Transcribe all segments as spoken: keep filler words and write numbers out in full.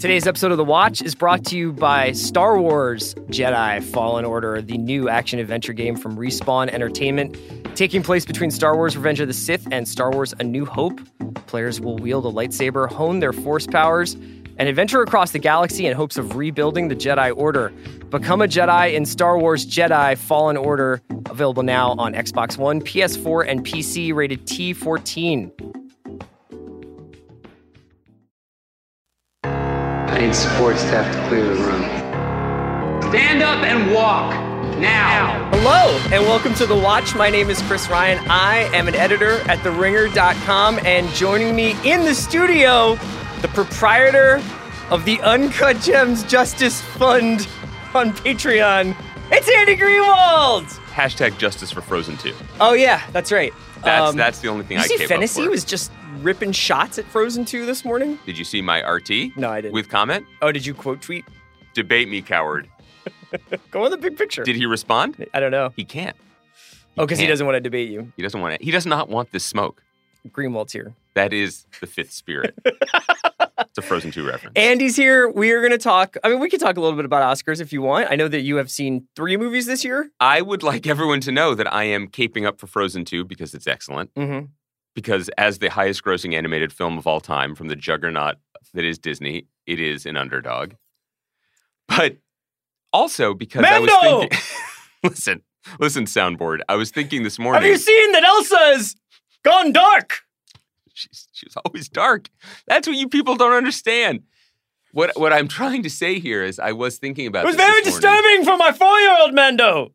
Today's episode of The Watch is brought to you by Star Wars Jedi Fallen Order, the new action-adventure game from Respawn Entertainment. Taking place between Star Wars Revenge of the Sith and Star Wars A New Hope, players will wield a lightsaber, hone their force powers, and adventure across the galaxy in hopes of rebuilding the Jedi Order. Become a Jedi in Star Wars Jedi Fallen Order, available now on Xbox One, P S four, and P C, rated T fourteen. I need support staff to clear the room. Stand up and walk, now! Hello, and welcome to The Watch. My name is Chris Ryan. I am an editor at The Ringer dot com, and joining me in the studio, the proprietor of the Uncut Gems Justice Fund on Patreon, it's Andy Greenwald! Hashtag justice for Frozen Two. Oh yeah, that's right. That's um, that's the only thing I came up for. Did you see Fennessey was just ripping shots at Frozen Two this morning? Did you see my R T? No, I didn't. With comment? Oh, did you quote tweet? Debate me, coward. Go on the big picture. Did he respond? I don't know. He can't. He oh, because he doesn't want to debate you. He doesn't want to. He does not want this smoke. Greenwald's here. That is the fifth spirit. It's a Frozen Two reference. Andy's here. We are going to talk. I mean, we can talk a little bit about Oscars if you want. I know that you have seen three movies this year. I would like everyone to know that I am caping up for Frozen Two because it's excellent. Mm-hmm. Because as the highest grossing animated film of all time from the juggernaut that is Disney, it is an underdog. But also because Mando! I was thinking... listen, listen, soundboard. I was thinking this morning... Have you seen that Elsa is gone dark? She's, she's always dark. That's what you people don't understand. What what I'm trying to say here is I was thinking about this It was very disturbing for my four-year-old Mando.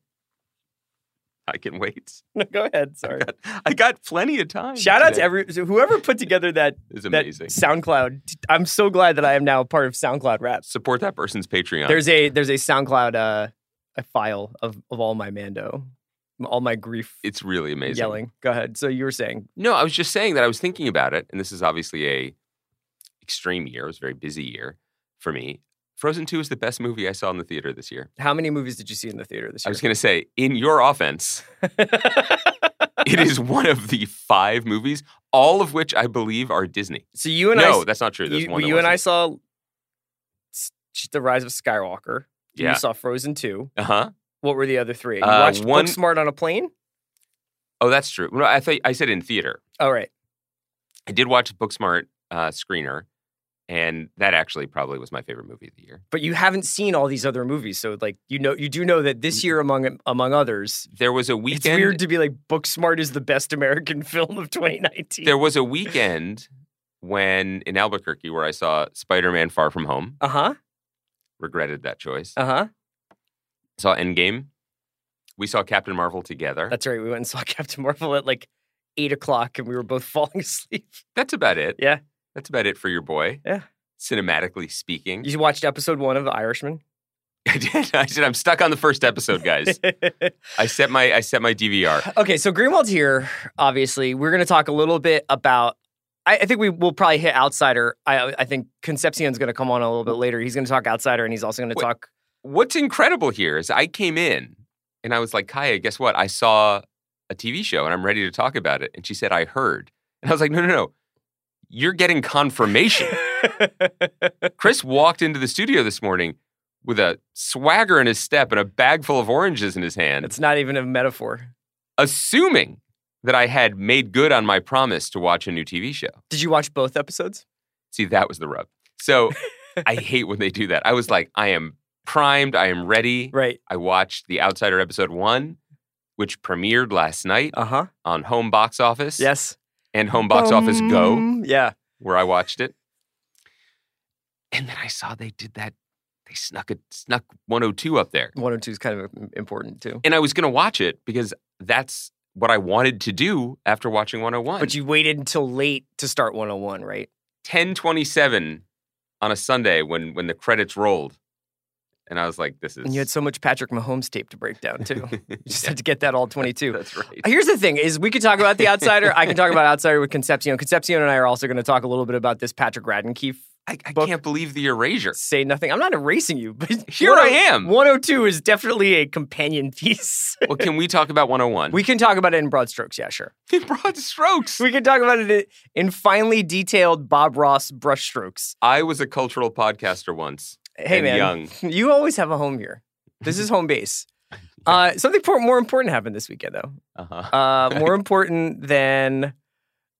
I can wait. No, go ahead. Sorry. I got, I got plenty of time. Shout today. out to every, whoever put together that, that SoundCloud. I'm so glad that I am now a part of SoundCloud Rap. Support that person's Patreon. There's a there's a SoundCloud uh, a file of, of all my Mando. All my grief. It's really amazing. Yelling. Go ahead. So you were saying. No, I was just saying that I was thinking about it, and this is obviously a extreme year. It was a very busy year for me. Frozen two is the best movie I saw in the theater this year. How many movies did you see in the theater this year? I was going to say, in your offense, it is one of the five movies, all of which I believe are Disney. So you and no, I... No, that's not true. There's you, one that you and I saw The Rise of Skywalker. Yeah. You saw Frozen two. Uh-huh. What were the other three? You uh, watched one... Booksmart on a plane? Oh, that's true. No, I thought I said in theater. Oh, right. I did watch Booksmart uh, screener. And that actually probably was my favorite movie of the year. But you haven't seen all these other movies, so like you know, you do know that this year, among among others, there was a weekend. It's weird to be like Booksmart is the best American film of twenty nineteen. There was a weekend when in Albuquerque where I saw Spider-Man: Far From Home. Uh huh. Regretted that choice. Uh huh. Saw Endgame. We saw Captain Marvel together. That's right. We went and saw Captain Marvel at like eight o'clock, and we were both falling asleep. That's about it. Yeah. That's about it for your boy. Yeah. Cinematically speaking. You watched episode one of The Irishman? I did. I said, I'm stuck on the first episode, guys. I set my I set my D V R. Okay, so Greenwald's here, obviously. We're going to talk a little bit about, I, I think we will probably hit Outsider. I, I think Concepcion's going to come on a little bit later. He's going to talk Outsider, and he's also going to talk. What's incredible here is I came in, and I was like, Kaya, guess what? I saw a T V show, and I'm ready to talk about it. And she said, I heard. And I was like, no, no, no. You're getting confirmation. Chris walked into the studio this morning with a swagger in his step and a bag full of oranges in his hand. It's not even a metaphor. Assuming that I had made good on my promise to watch a new T V show. Did you watch both episodes? See, that was the rub. So I hate when they do that. I was like, I am primed. I am ready. Right. I watched The Outsider episode one, which premiered last night uh-huh. on Home Box Office. Yes. And Home Box um, Office Go, yeah, where I watched it. And then I saw they did that. They snuck a, snuck one oh two up there. one oh two is kind of important, too. And I was going to watch it because that's what I wanted to do after watching one oh one. But you waited until late to start one oh one, right? ten twenty-seven on a Sunday when, when the credits rolled. And I was like, this is... And you had so much Patrick Mahomes tape to break down, too. You just yeah. had to get that all twenty-two. That's right. Here's the thing, is we could talk about The Outsider. I can talk about Outsider with Concepcion. Concepcion and I are also going to talk a little bit about this Patrick Radden Keefe I, I book. Can't believe the erasure. Say Nothing. I'm not erasing you, but... Here I am! one oh two is definitely a companion piece. Well, can we talk about one oh one? We can talk about it in broad strokes, yeah, sure. In broad strokes? We can talk about it in finely detailed Bob Ross brushstrokes. I was a cultural podcaster once. Hey, man, young. You always have a home here. This is home base. Uh, something more important happened this weekend, though. Uh-huh. uh, more important than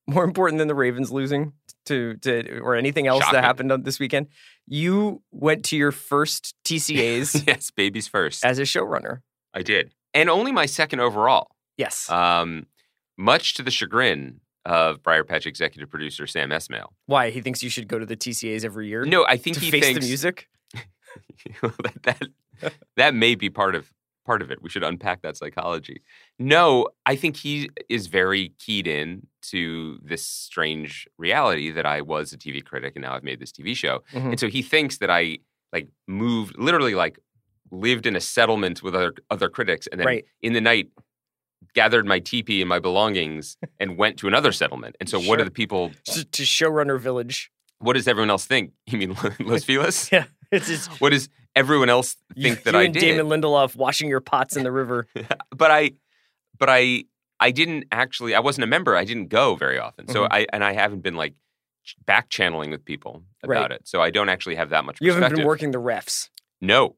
more important than the Ravens losing to, to or anything else Shocking. That happened this weekend. You went to your first T C As. Yes, babies first. As a showrunner. I did. And only my second overall. Yes. Um, much to the chagrin of Briarpatch executive producer Sam Esmail. Why? He thinks you should go to the T C As every year? No, I think to he face thinks... the music? that, that that may be part of part of it. We should unpack that psychology. No, I think he is very keyed in to this strange reality that I was a T V critic and now I've made this T V show. Mm-hmm. And so he thinks that I like moved, literally like lived in a settlement with other other critics and then right. in the night gathered my teepee and my belongings and went to another settlement. And so sure. what are the people... To Showrunner Village. What does everyone else think? You mean Los Feliz? Yeah. It's just, what does everyone else think you, that you I did? You and Damon Lindelof washing your pots in the river. but I, but I, I didn't actually. I wasn't a member. I didn't go very often. So mm-hmm. I and I haven't been like back channeling with people about right. it. So I don't actually have that much. You haven't been working the refs. No,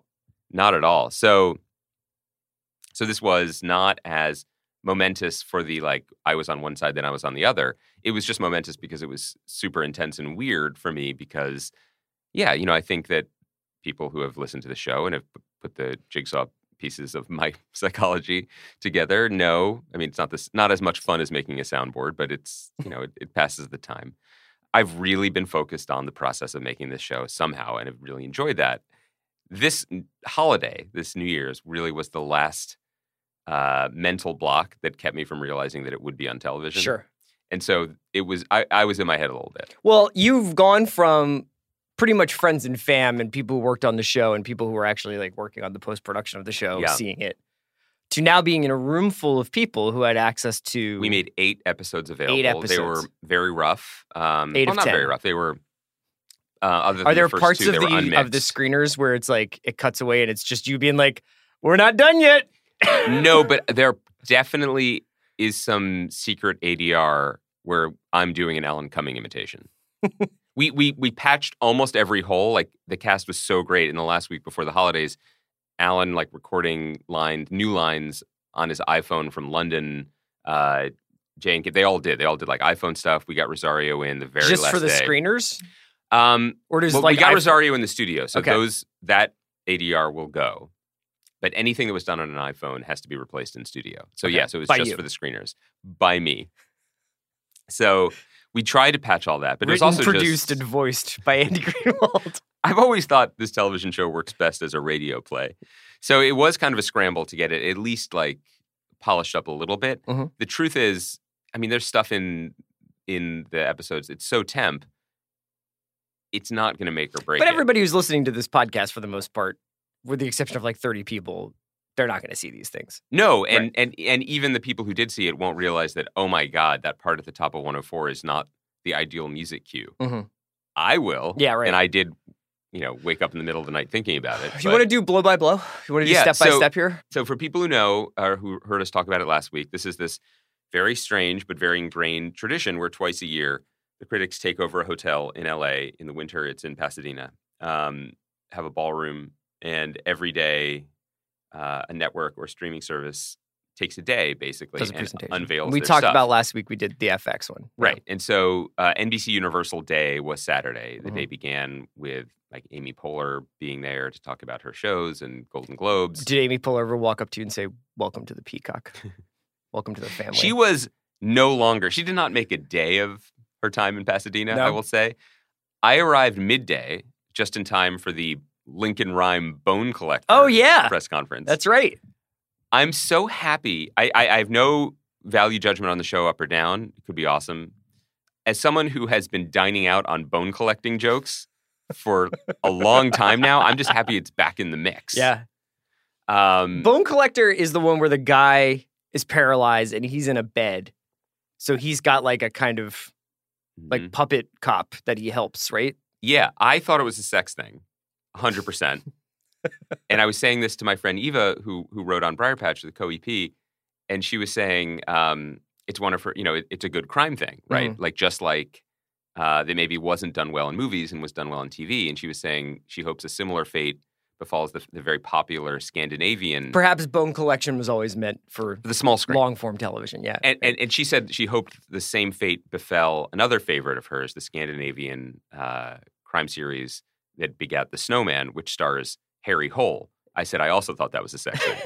not at all. So, so this was not as momentous for the like I was on one side, then I was on the other. It was just momentous because it was super intense and weird for me because, yeah, you know, I think that people who have listened to the show and have put the jigsaw pieces of my psychology together know. I mean, it's not this, not as much fun as making a soundboard, but it's, you know, it, it passes the time. I've really been focused on the process of making this show somehow, and I've really enjoyed that. This holiday, this New Year's, really was the last uh, mental block that kept me from realizing that it would be on television. Sure. And so it was. I, I was in my head a little bit. Well, you've gone from pretty much friends and fam and people who worked on the show and people who were actually like working on the post-production of the show, yeah. seeing it, to now being in a room full of people who had access to... We made eight episodes available. Eight episodes. They were very rough. Um, eight well, of not ten. Very rough. They were... Uh, other than Are there the first parts two, of, the, of the screeners where it's like, it cuts away and it's just you being like, we're not done yet? No, but there definitely is some secret A D R where I'm doing an Alan Cumming imitation. We we we patched almost every hole. Like the cast was so great in the last week before the holidays. Alan like recording line new lines on his iPhone from London. Uh, Jane, they all did. They all did like iPhone stuff. We got Rosario in the very Just last day. Just for the day. Screeners, um, or does well, like we got iPhone? Rosario in the studio. So okay. those that A D R will go. But anything that was done on an iPhone has to be replaced in studio. So okay. yeah, so it was by just you. For the screeners by me. So. We tried to patch all that, but Written, it was also produced just, and voiced by Andy Greenwald. I've always thought this television show works best as a radio play. So it was kind of a scramble to get it at least like polished up a little bit. Mm-hmm. The truth is, I mean, there's stuff in in the episodes. It's so temp. It's not going to make or break But everybody it. Who's listening to this podcast, for the most part, with the exception of like thirty people, they're not going to see these things. No, and, right. and and even the people who did see it won't realize that, oh my God, that part at the top of one oh four is not the ideal music cue. Mm-hmm. I will. Yeah, right. And I did, you know, wake up in the middle of the night thinking about it. But, you want to do blow by blow? You want to do yeah, step by so, step here? So for people who know or who heard us talk about it last week, this is this very strange but very ingrained tradition where twice a year the critics take over a hotel in L A. In the winter, it's in Pasadena, um, have a ballroom, and every day... Uh, a network or streaming service takes a day, basically, a and unveils We talked stuff. About last week, we did the F X one. Right. Yeah. And so uh, N B C Universal Day was Saturday. The mm-hmm. day began with like Amy Poehler being there to talk about her shows and Golden Globes. Did Amy Poehler ever walk up to you and say, welcome to the Peacock? Welcome to the family? She was no longer. She did not make a day of her time in Pasadena, no. I will say. I arrived midday just in time for the Lincoln Rhyme Bone Collector. Oh, yeah. Press conference. That's right. I'm so happy. I, I, I have no value judgment on the show up or down. It could be awesome. As someone who has been dining out on bone collecting jokes for a long time now. I'm just happy it's back in the mix. Yeah. Um, Bone Collector is the one where the guy is paralyzed and he's in a bed. So he's got like a kind of like mm-hmm. puppet cop that he helps, right? Yeah. I thought it was a sex thing. one hundred percent. And I was saying this to my friend Eva, who who wrote on Briarpatch, the co-E P, and she was saying um, it's one of her, you know, it, it's a good crime thing, right? Mm-hmm. Like just like uh, that maybe wasn't done well in movies and was done well on T V. And she was saying she hopes a similar fate befalls the, the very popular Scandinavian. Perhaps Bone Collection was always meant for the small screen, long form television. Yeah, and, and and she said she hoped the same fate befell another favorite of hers, the Scandinavian uh, crime series that begat The Snowman, which stars Harry Hole. I said I also thought that was a sex thing,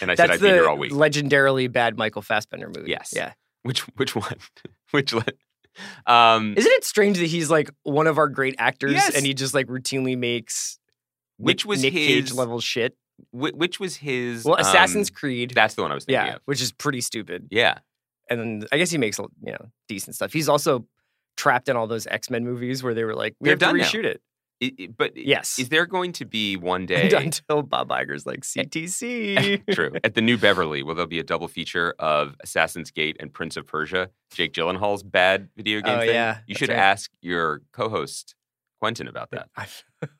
and I said I'd be here all week. Legendarily bad Michael Fassbender movie. Yes. Yeah. Which which one? Which one? Um, Isn't it strange that he's like one of our great actors, yes. and he just like routinely makes which Nick, was Nick his, Cage level shit? Which, which was his? Well, Assassin's um, Creed. That's the one I was thinking yeah, of. Which is pretty stupid. Yeah. And then I guess he makes, you know, decent stuff. He's also trapped in all those X-Men movies where they were like, we They're have to reshoot now. it. It, it, but yes. Is there going to be one day... Until Bob Iger's like, C T C. True. At the New Beverly, will there be a double feature of Assassin's Gate and Prince of Persia, Jake Gyllenhaal's bad video game oh, thing? Yeah. You That's should right. ask your co-host, Quentin, about that. I,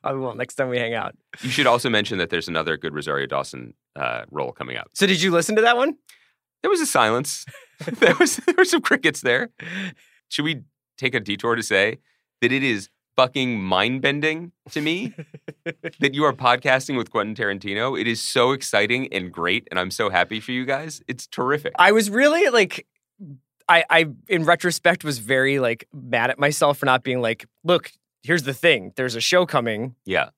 I will, next time we hang out. You should also mention that there's another good Rosario Dawson uh, role coming up. So did you listen to that one? There was a silence. there, was, there were some crickets there. Should we take a detour to say that it is... fucking mind-bending to me that you are podcasting with Quentin Tarantino. It is so exciting and great, and I'm so happy for you guys. It's terrific. I was really, like, I, I in retrospect, was very, like, mad at myself for not being like, look, here's the thing. There's a show coming. Yeah.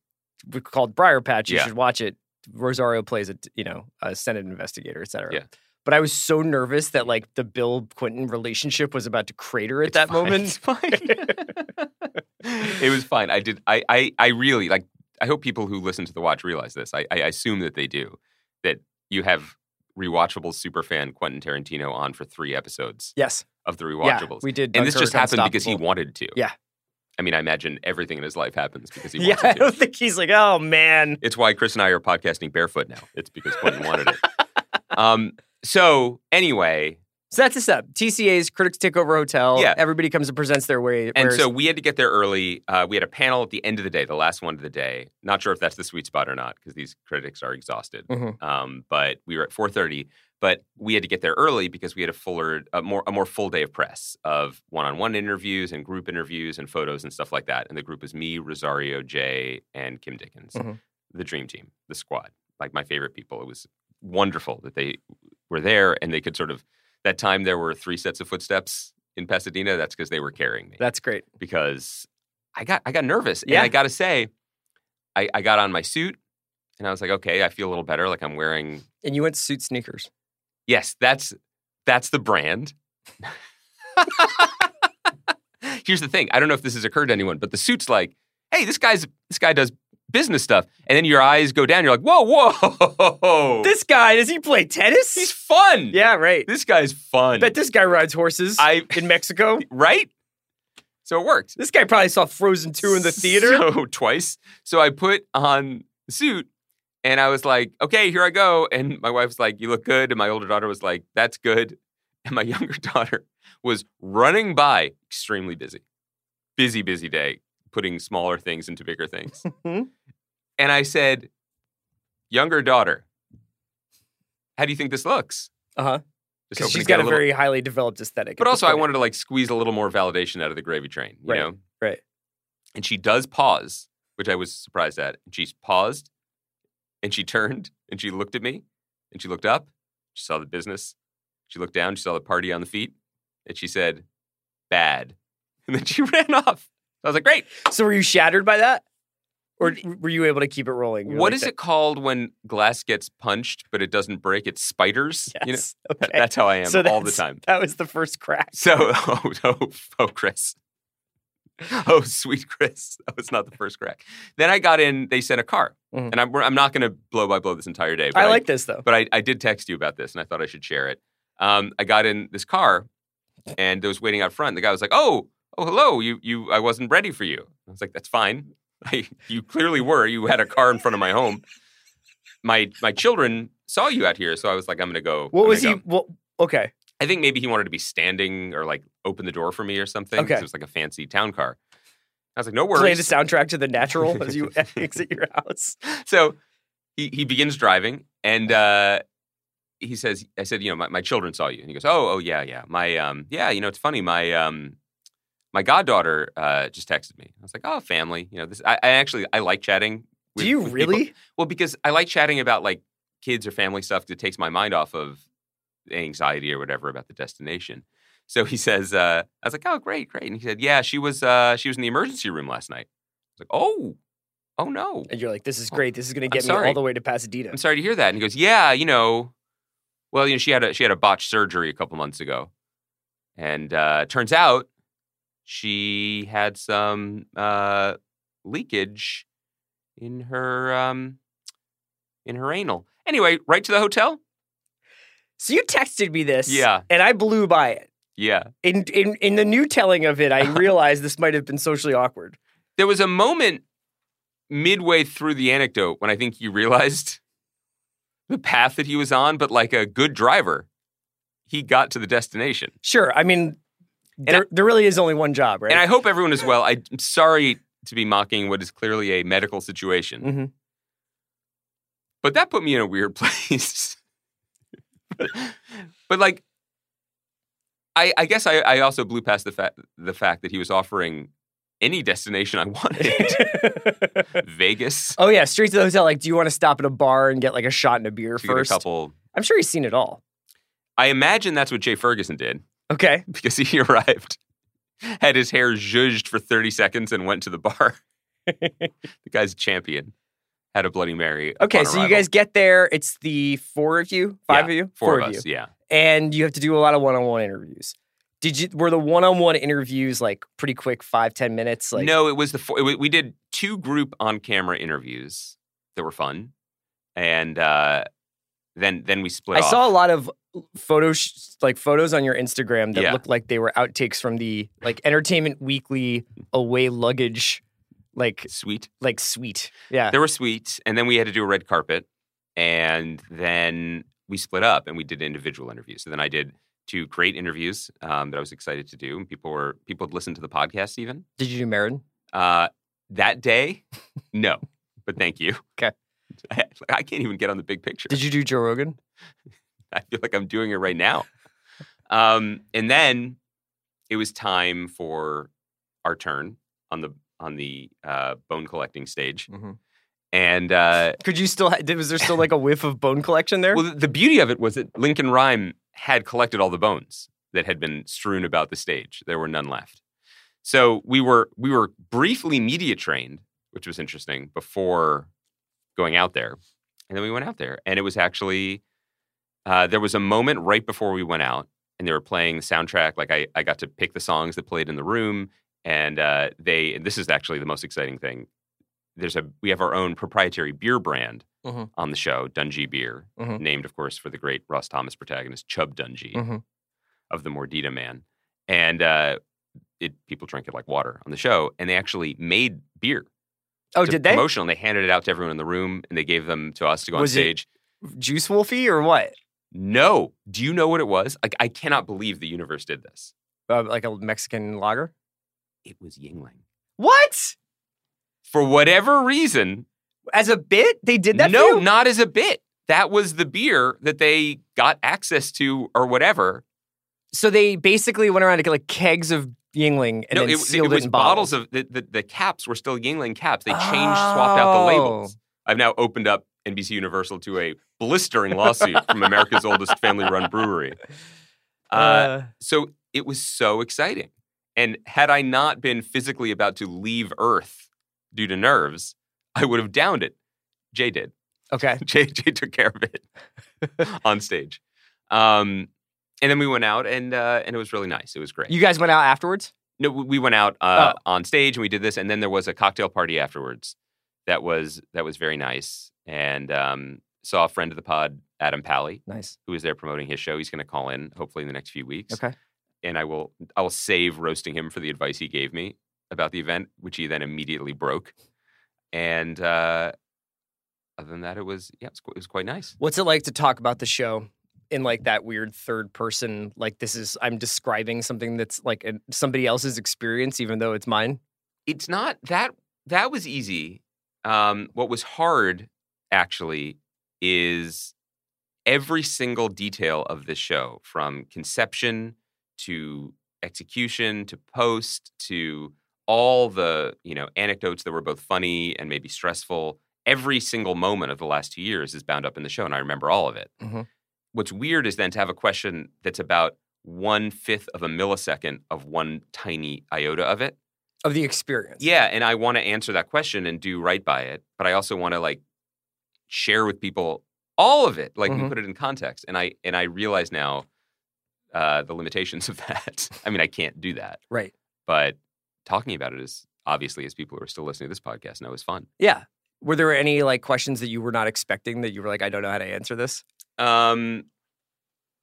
Called Briarpatch. You yeah. should watch it. Rosario plays, a, you know, a Senate investigator, et cetera. Yeah. But I was so nervous that, like, the Bill-Quentin relationship was about to crater at it's that fine. moment. It's fine. It was fine. I did. I, I. I. really like. I hope people who listen to The Watch realize this. I, I assume that they do. That you have Rewatchables superfan Quentin Tarantino on for three episodes. Yes. Of The Rewatchables, yeah, we did. And Dunkirk, this just happened because he wanted to. Yeah. I mean, I imagine everything in his life happens because he wants yeah, it to. Yeah, I don't think he's like, oh man. It's why Chris and I are podcasting barefoot now. It's because Quentin wanted it. Um. So anyway. So that's us up. T C As, Critics Take Over Hotel. Yeah. Everybody comes and presents their way. And so we had to get there early. Uh, we had a panel at the end of the day, the last one of the day. Not sure if that's the sweet spot or not because these critics are exhausted. Mm-hmm. Um, but we were at four thirty. But we had to get there early because we had a fuller, a more a more full day of press of one-on-one interviews and group interviews and photos and stuff like that. And the group was me, Rosario, Jay, and Kim Dickens. Mm-hmm. The dream team, the squad. Like my favorite people. It was wonderful that they were there and they could sort of that time there were three sets of footsteps in Pasadena. That's because they were carrying me. That's great. Because I got I got nervous. Yeah. And I got to say, I, I got on my suit and I was like, okay, I feel a little better. Like I'm wearing... And you went suit sneakers. Yes, that's that's the brand. Here's the thing. I don't know if this has occurred to anyone, but the suit's like, hey, this guy's this guy does business stuff. And then your eyes go down. You're like, whoa, whoa. This guy, does he play tennis? He's fun. Yeah, right. This guy's fun. Bet this guy rides horses I, in Mexico. Right? So it worked. This guy probably saw Frozen Two in the theater. So twice. So I put on the suit and I was like, okay, here I go. And my wife was like, you look good. And my older daughter was like, that's good. And my younger daughter was running by, extremely busy. Busy, busy day. Putting smaller things into bigger things. And I said, younger daughter, how do you think this looks? Uh-huh. Because she's got a, a little... very highly developed aesthetic. But also I wanted to like squeeze a little more validation out of the gravy train, you right, know? Right. And she does pause, which I was surprised at. And she paused and she turned and she looked at me and she looked up. She saw the business. She looked down. She saw the party on the feet. And she said, bad. And then she ran off. I was like, great. So were you shattered by that? Or were you able to keep it rolling? What like is that? It called when glass gets punched, but it doesn't break? It's spiders. Yes. You know? Okay. That's how I am so all the time. That was the first crack. So, oh, oh, oh, Chris. Oh, sweet Chris. That was not the first crack. Then I got in. They sent a car. Mm-hmm. And I'm, I'm not going to blow by blow this entire day. But I like I, this, though. But I, I did text you about this, and I thought I should share it. Um, I got in this car, and it was waiting out front. The guy was like, oh, oh, hello, you, you, I wasn't ready for you. I was like, that's fine. I, you clearly were. You had a car in front of my home. My my children saw you out here, so I was like, I'm going to go. What I'm was he? Well, okay. I think maybe he wanted to be standing or, like, open the door for me or something. Okay. It was like a fancy town car. I was like, no worries. Play the soundtrack to The Natural as you exit your house. So he, he begins driving, and uh, he says, I said, you know, my, my children saw you. And he goes, oh, oh, yeah, yeah. My, um, yeah, you know, it's funny. My, um, my goddaughter uh, just texted me. I was like, oh, family. You know, this. I, I actually, I like chatting. With, Do you with really? People. Well, because I like chatting about, like, kids or family stuff that takes my mind off of anxiety or whatever about the destination. So he says, uh, I was like, oh, great, great. And he said, yeah, she was uh, she was in the emergency room last night. I was like, oh, oh, no. And you're like, this is great. This is going to get me all the way to Pasadena. I'm sorry to hear that. And he goes, yeah, you know, well, you know, she had a, she had a botched surgery a couple months ago. And uh, turns out she had some uh, leakage in her, um, in her anal. Anyway, right to the hotel. So you texted me this, yeah, and I blew by it. Yeah. In in in the new telling of it, I realized this might have been socially awkward. There was a moment midway through the anecdote when I think you realized the path that he was on, but like a good driver, he got to the destination. Sure. I mean, there, I, there really is only one job, right? And I hope everyone is well. I'm sorry to be mocking what is clearly a medical situation. Mm-hmm. But that put me in a weird place. But, but like, I, I guess I, I also blew past the fact the fact that he was offering any destination I wanted. Vegas. Oh yeah, straight to the hotel. Like, do you want to stop at a bar and get like a shot and a beer to first? Get a couple. I'm sure he's seen it all. I imagine that's what Jay Ferguson did. Okay, because he arrived, had his hair zhuzhed for thirty seconds, and went to the bar. The guy's a champion. Had a Bloody Mary. Okay, so arrival. You guys get there. It's the four of you, five yeah, of you, four, four of us, you. Yeah, and you have to do a lot of one-on-one interviews. Did you? Were the one-on-one interviews like pretty quick, five, ten minutes? Like, no, it was the four, it, we did two group on-camera interviews that were fun, and uh, then then we split. I off. Saw a lot of photos, like photos on your Instagram that yeah. looked like they were outtakes from the like Entertainment Weekly away luggage. Like sweet. Like sweet. Yeah. There were sweets. And then we had to do a red carpet. And then we split up and we did individual interviews. So then I did two great interviews um, that I was excited to do. And people were, people had listened to the podcast even. Did you do Marin? Uh, that day? No. But thank you. Okay. I, I can't even get on the big picture. Did you do Joe Rogan? I feel like I'm doing it right now. Um, and then it was time for our turn on the on the uh, bone collecting stage. Mm-hmm. And uh, could you still, ha- was there still like a whiff of bone collection there? Well, the beauty of it was that Lincoln Rhyme had collected all the bones that had been strewn about the stage. There were none left. So we were, we were briefly media trained, which was interesting, before going out there. And then we went out there. And it was actually, uh, there was a moment right before we went out and they were playing the soundtrack. Like I, I got to pick the songs that played in the room. And uh, they, and this is actually the most exciting thing. There's a, we have our own proprietary beer brand mm-hmm. on the show, Dungey Beer, mm-hmm. named, of course, for the great Ross Thomas protagonist, Chub Dungey, mm-hmm. of the Mordida Man. And uh, it, people drink it like water on the show. And they actually made beer. Oh, did they? Promotional. And they handed it out to everyone in the room, and they gave them to us to go was on stage. It Juice Wolfie or what? No. Do you know what it was? Like, I cannot believe the universe did this. Uh, like a Mexican lager? It was Yuengling. What? For whatever reason. As a bit? They did that no, for you? No, not as a bit. That was the beer that they got access to or whatever. So they basically went around to get like kegs of Yuengling and no, then it, sealed it, it was in bottles. bottles of the, the, the caps were still Yuengling caps. They changed, oh. swapped out the labels. I've now opened up N B C Universal to a blistering lawsuit from America's oldest family-run brewery. Uh, uh. So it was so exciting. And had I not been physically about to leave Earth due to nerves, I would have downed it. Jay did. Okay. Jay, Jay took care of it on stage. Um, and then we went out, and uh, and it was really nice. It was great. You guys went out afterwards? No, we went out uh, oh. on stage, and we did this. And then there was a cocktail party afterwards that was that was very nice. And um, saw a friend of the pod, Adam Pally. Nice. Who was there promoting his show. He's going to call in, hopefully, in the next few weeks. Okay. and I will I will save roasting him for the advice he gave me about the event, which he then immediately broke. And uh, other than that, it was yeah, it was, it was quite nice. What's it like to talk about the show in like that weird third person? Like this is I'm describing something that's like a, somebody else's experience, even though it's mine. It's not that that was easy. Um, what was hard, actually, is every single detail of this show, from conception to execution to post to all the, you know, anecdotes that were both funny and maybe stressful. Every single moment of the last two years is bound up in the show, and I remember all of it. Mm-hmm. What's weird is then to have a question that's about one-fifth of a millisecond of one tiny iota of it. Of the experience. Yeah, and I want to answer that question and do right by it, but I also want to, like, share with people all of it, like, mm-hmm. we put it in context. And I and I realize now uh, the limitations of that. I mean, I can't do that. Right. But talking about it is, obviously, as people who are still listening to this podcast know, is fun. Yeah. Were there any, like, questions that you were not expecting that you were like, I don't know how to answer this? Um,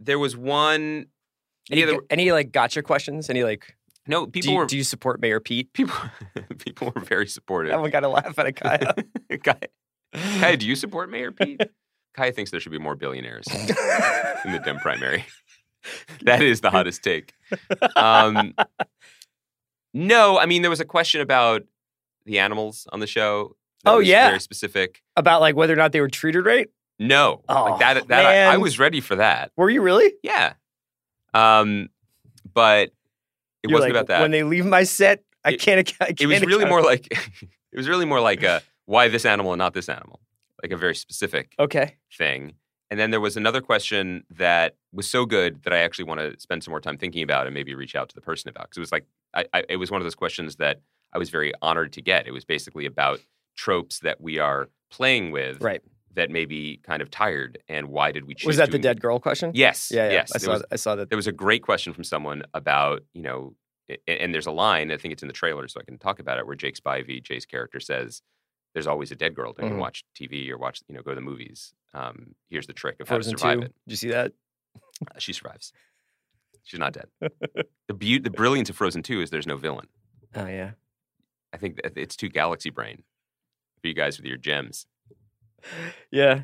there was one. Any, yeah, there, any like, gotcha questions? Any, like... No, people do you, were... Do you support Mayor Pete? People people were very supportive. Everyone got to laugh at a Kaya. Kaya. Kaya, do you support Mayor Pete? Kaya thinks there should be more billionaires in the Dem primary. That is the hottest take. Um, no, I mean, there was a question about the animals on the show. That oh, was yeah. Very specific. About, like, whether or not they were treated right? No. Oh, like that, that, man. I, I was ready for that. Were you really? Yeah. Um, but... It You're wasn't like, about that. When they leave my set, I it, can't, I can't. It was really account. more like, it was really more like a, why this animal and not this animal? Like a very specific okay. thing. And then there was another question that was so good that I actually want to spend some more time thinking about and maybe reach out to the person about. Because it was like, I, I, it was one of those questions that I was very honored to get. It was basically about tropes that we are playing with right. that may be kind of tired. And why did we choose Was that to... the dead girl question? Yes. Yeah, yeah. Yes. I saw, was, I saw that. There was a great question from someone about, you know, and there's a line, I think it's in the trailer, so I can talk about it, where Jake Spivey, Jay's character, says, there's always a dead girl. Don't mm-hmm. you watch T V or watch, you know, go to the movies. Um, here's the trick of how Frozen to survive two. It. Did you see that? Uh, she survives. She's not dead. the be- The brilliance of Frozen Two is there's no villain. Oh, yeah. I think it's too galaxy brain for you guys with your gems. Yeah.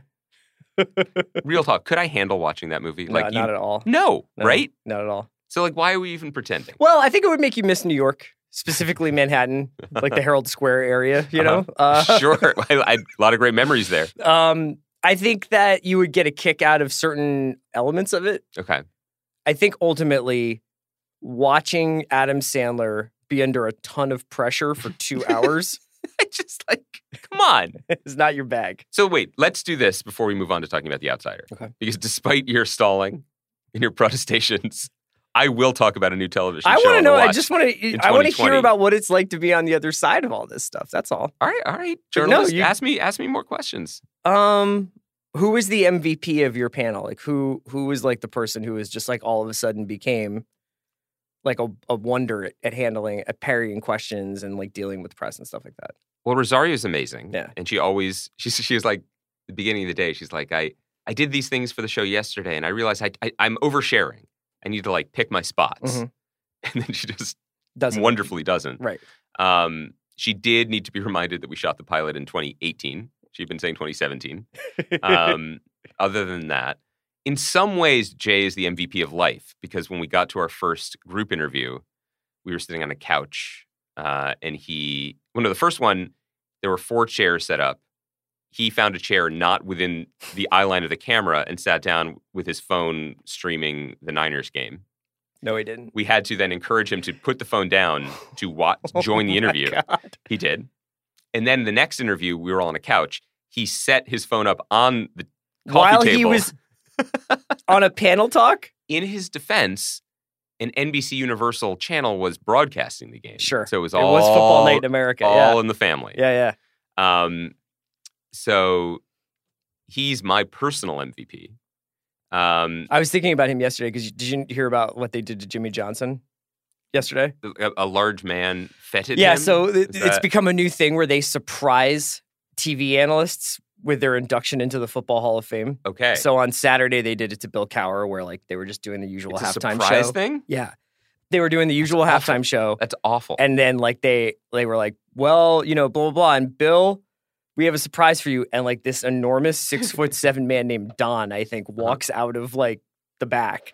Real talk. Could I handle watching that movie? No, like, not you, at all. No, no, right? Not at all. So, like, why are we even pretending? Well, I think it would make you miss New York, specifically Manhattan, like the Herald Square area, you know? Uh-huh. Uh, sure. I, I, a lot of great memories there. Um, I think that you would get a kick out of certain elements of it. Okay. I think, ultimately, watching Adam Sandler be under a ton of pressure for two hours... I just like, come on. It's not your bag. So wait, let's do this before we move on to talking about The Outsider. Okay. Because despite your stalling and your protestations, I will talk about a new television I show. I want to know. I just want to I want to hear about what it's like to be on the other side of all this stuff. That's all. All right, all right. Journalist, no, you, ask me ask me more questions. Um who was the M V P of your panel? Like who who was like the person who was just like all of a sudden became like a, a wonder at handling, at parrying questions and like dealing with press and stuff like that. Well, Rosario is amazing. Yeah. And she always, she's, she was like, at the beginning of the day, she's like, I, I did these things for the show yesterday and I realized I, I, I'm oversharing. I need to like pick my spots. Mm-hmm. And then she just doesn't. wonderfully doesn't. Right. Um, she did need to be reminded that we shot the pilot in twenty eighteen. She'd been saying twenty seventeen. um, other than that, in some ways, Jay is the M V P of life because when we got to our first group interview, we were sitting on a couch uh, and he, well, no, the first one, there were four chairs set up. He found a chair not within the eye line of the camera and sat down with his phone streaming the Niners game. No, he didn't. We had to then encourage him to put the phone down to watch, join the interview. Oh my God. He did. And then the next interview, we were all on a couch. He set his phone up on the coffee While table. He was... on a panel talk? In his defense, an N B C Universal channel was broadcasting the game. Sure. So it was all... It was football night in America. All yeah. in the family. Yeah, yeah. Um, so he's my personal M V P. Um, I was thinking about him yesterday because did you hear about what they did to Jimmy Johnson yesterday? A, a large man feted yeah, him? Yeah, so it, it's that... become a new thing where they surprise T V analysts with their induction into the Football Hall of Fame. Okay. So on Saturday, they did it to Bill Cowher, where, like, they were just doing the usual halftime show. It's a surprise thing? Yeah. they were doing the usual that's halftime awful. show. That's awful. And then like they they were like, well, you know, blah, blah, blah. And Bill, we have a surprise for you. And like this enormous six foot seven man named Don, I think, walks out of like the back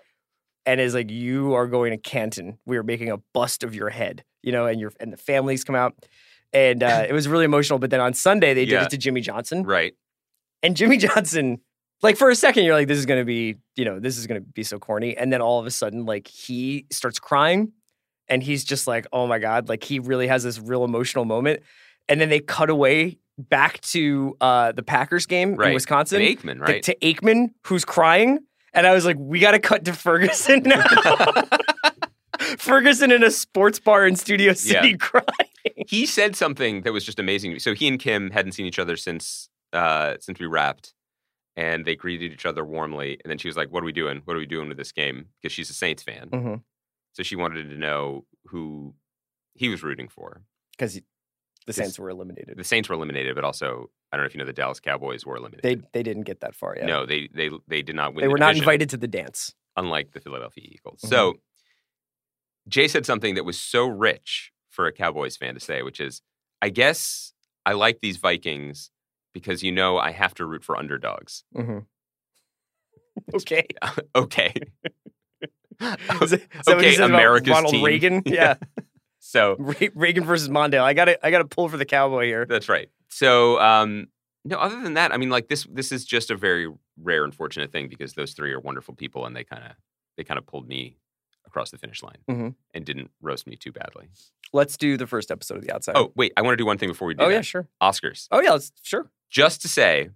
and is like, you are going to Canton. We are making a bust of your head, you know, and your and the families come out. And uh, it was really emotional. But then on Sunday, they yeah. did it to Jimmy Johnson. Right. And Jimmy Johnson, like for a second, you're like, this is going to be, you know, this is going to be so corny. And then all of a sudden, like he starts crying and he's just like, oh my God, like he really has this real emotional moment. And then they cut away back to uh, the Packers game right. in Wisconsin. And Aikman, right? To, to Aikman, who's crying. And I was like, we got to cut to Ferguson now. Ferguson in a sports bar in Studio City yeah. crying. He said something that was just amazing to me. So he and Kim hadn't seen each other since uh, since we wrapped, and they greeted each other warmly. And then she was like, what are we doing? What are we doing with this game? Because she's a Saints fan. Mm-hmm. So she wanted to know who he was rooting for. Because the Saints were eliminated. The Saints were eliminated, but also, I don't know if you know, the Dallas Cowboys were eliminated. They they didn't get that far yet. No, they they, they did not win They were the not invited to the dance. Unlike the Philadelphia Eagles. Mm-hmm. So Jay said something that was so rich for a Cowboys fan to say, which is, I guess I like these Vikings because, you know, I have to root for underdogs. Mm-hmm. Okay. Okay. Is that, is okay, America's Ronald team. Reagan? Yeah. So Re- Reagan versus Mondale. I got I got to pull for the Cowboy here. That's right. So, um, no, other than that, I mean, like this this is just a very rare, unfortunate thing because those three are wonderful people and they kind of they kind of pulled me across the finish line mm-hmm. and didn't roast me too badly. Let's do the first episode of The Outsider. Oh, wait. I want to do one thing before we do Oh, that. yeah, sure. Oscars. Oh, yeah, let's, sure. Just to say,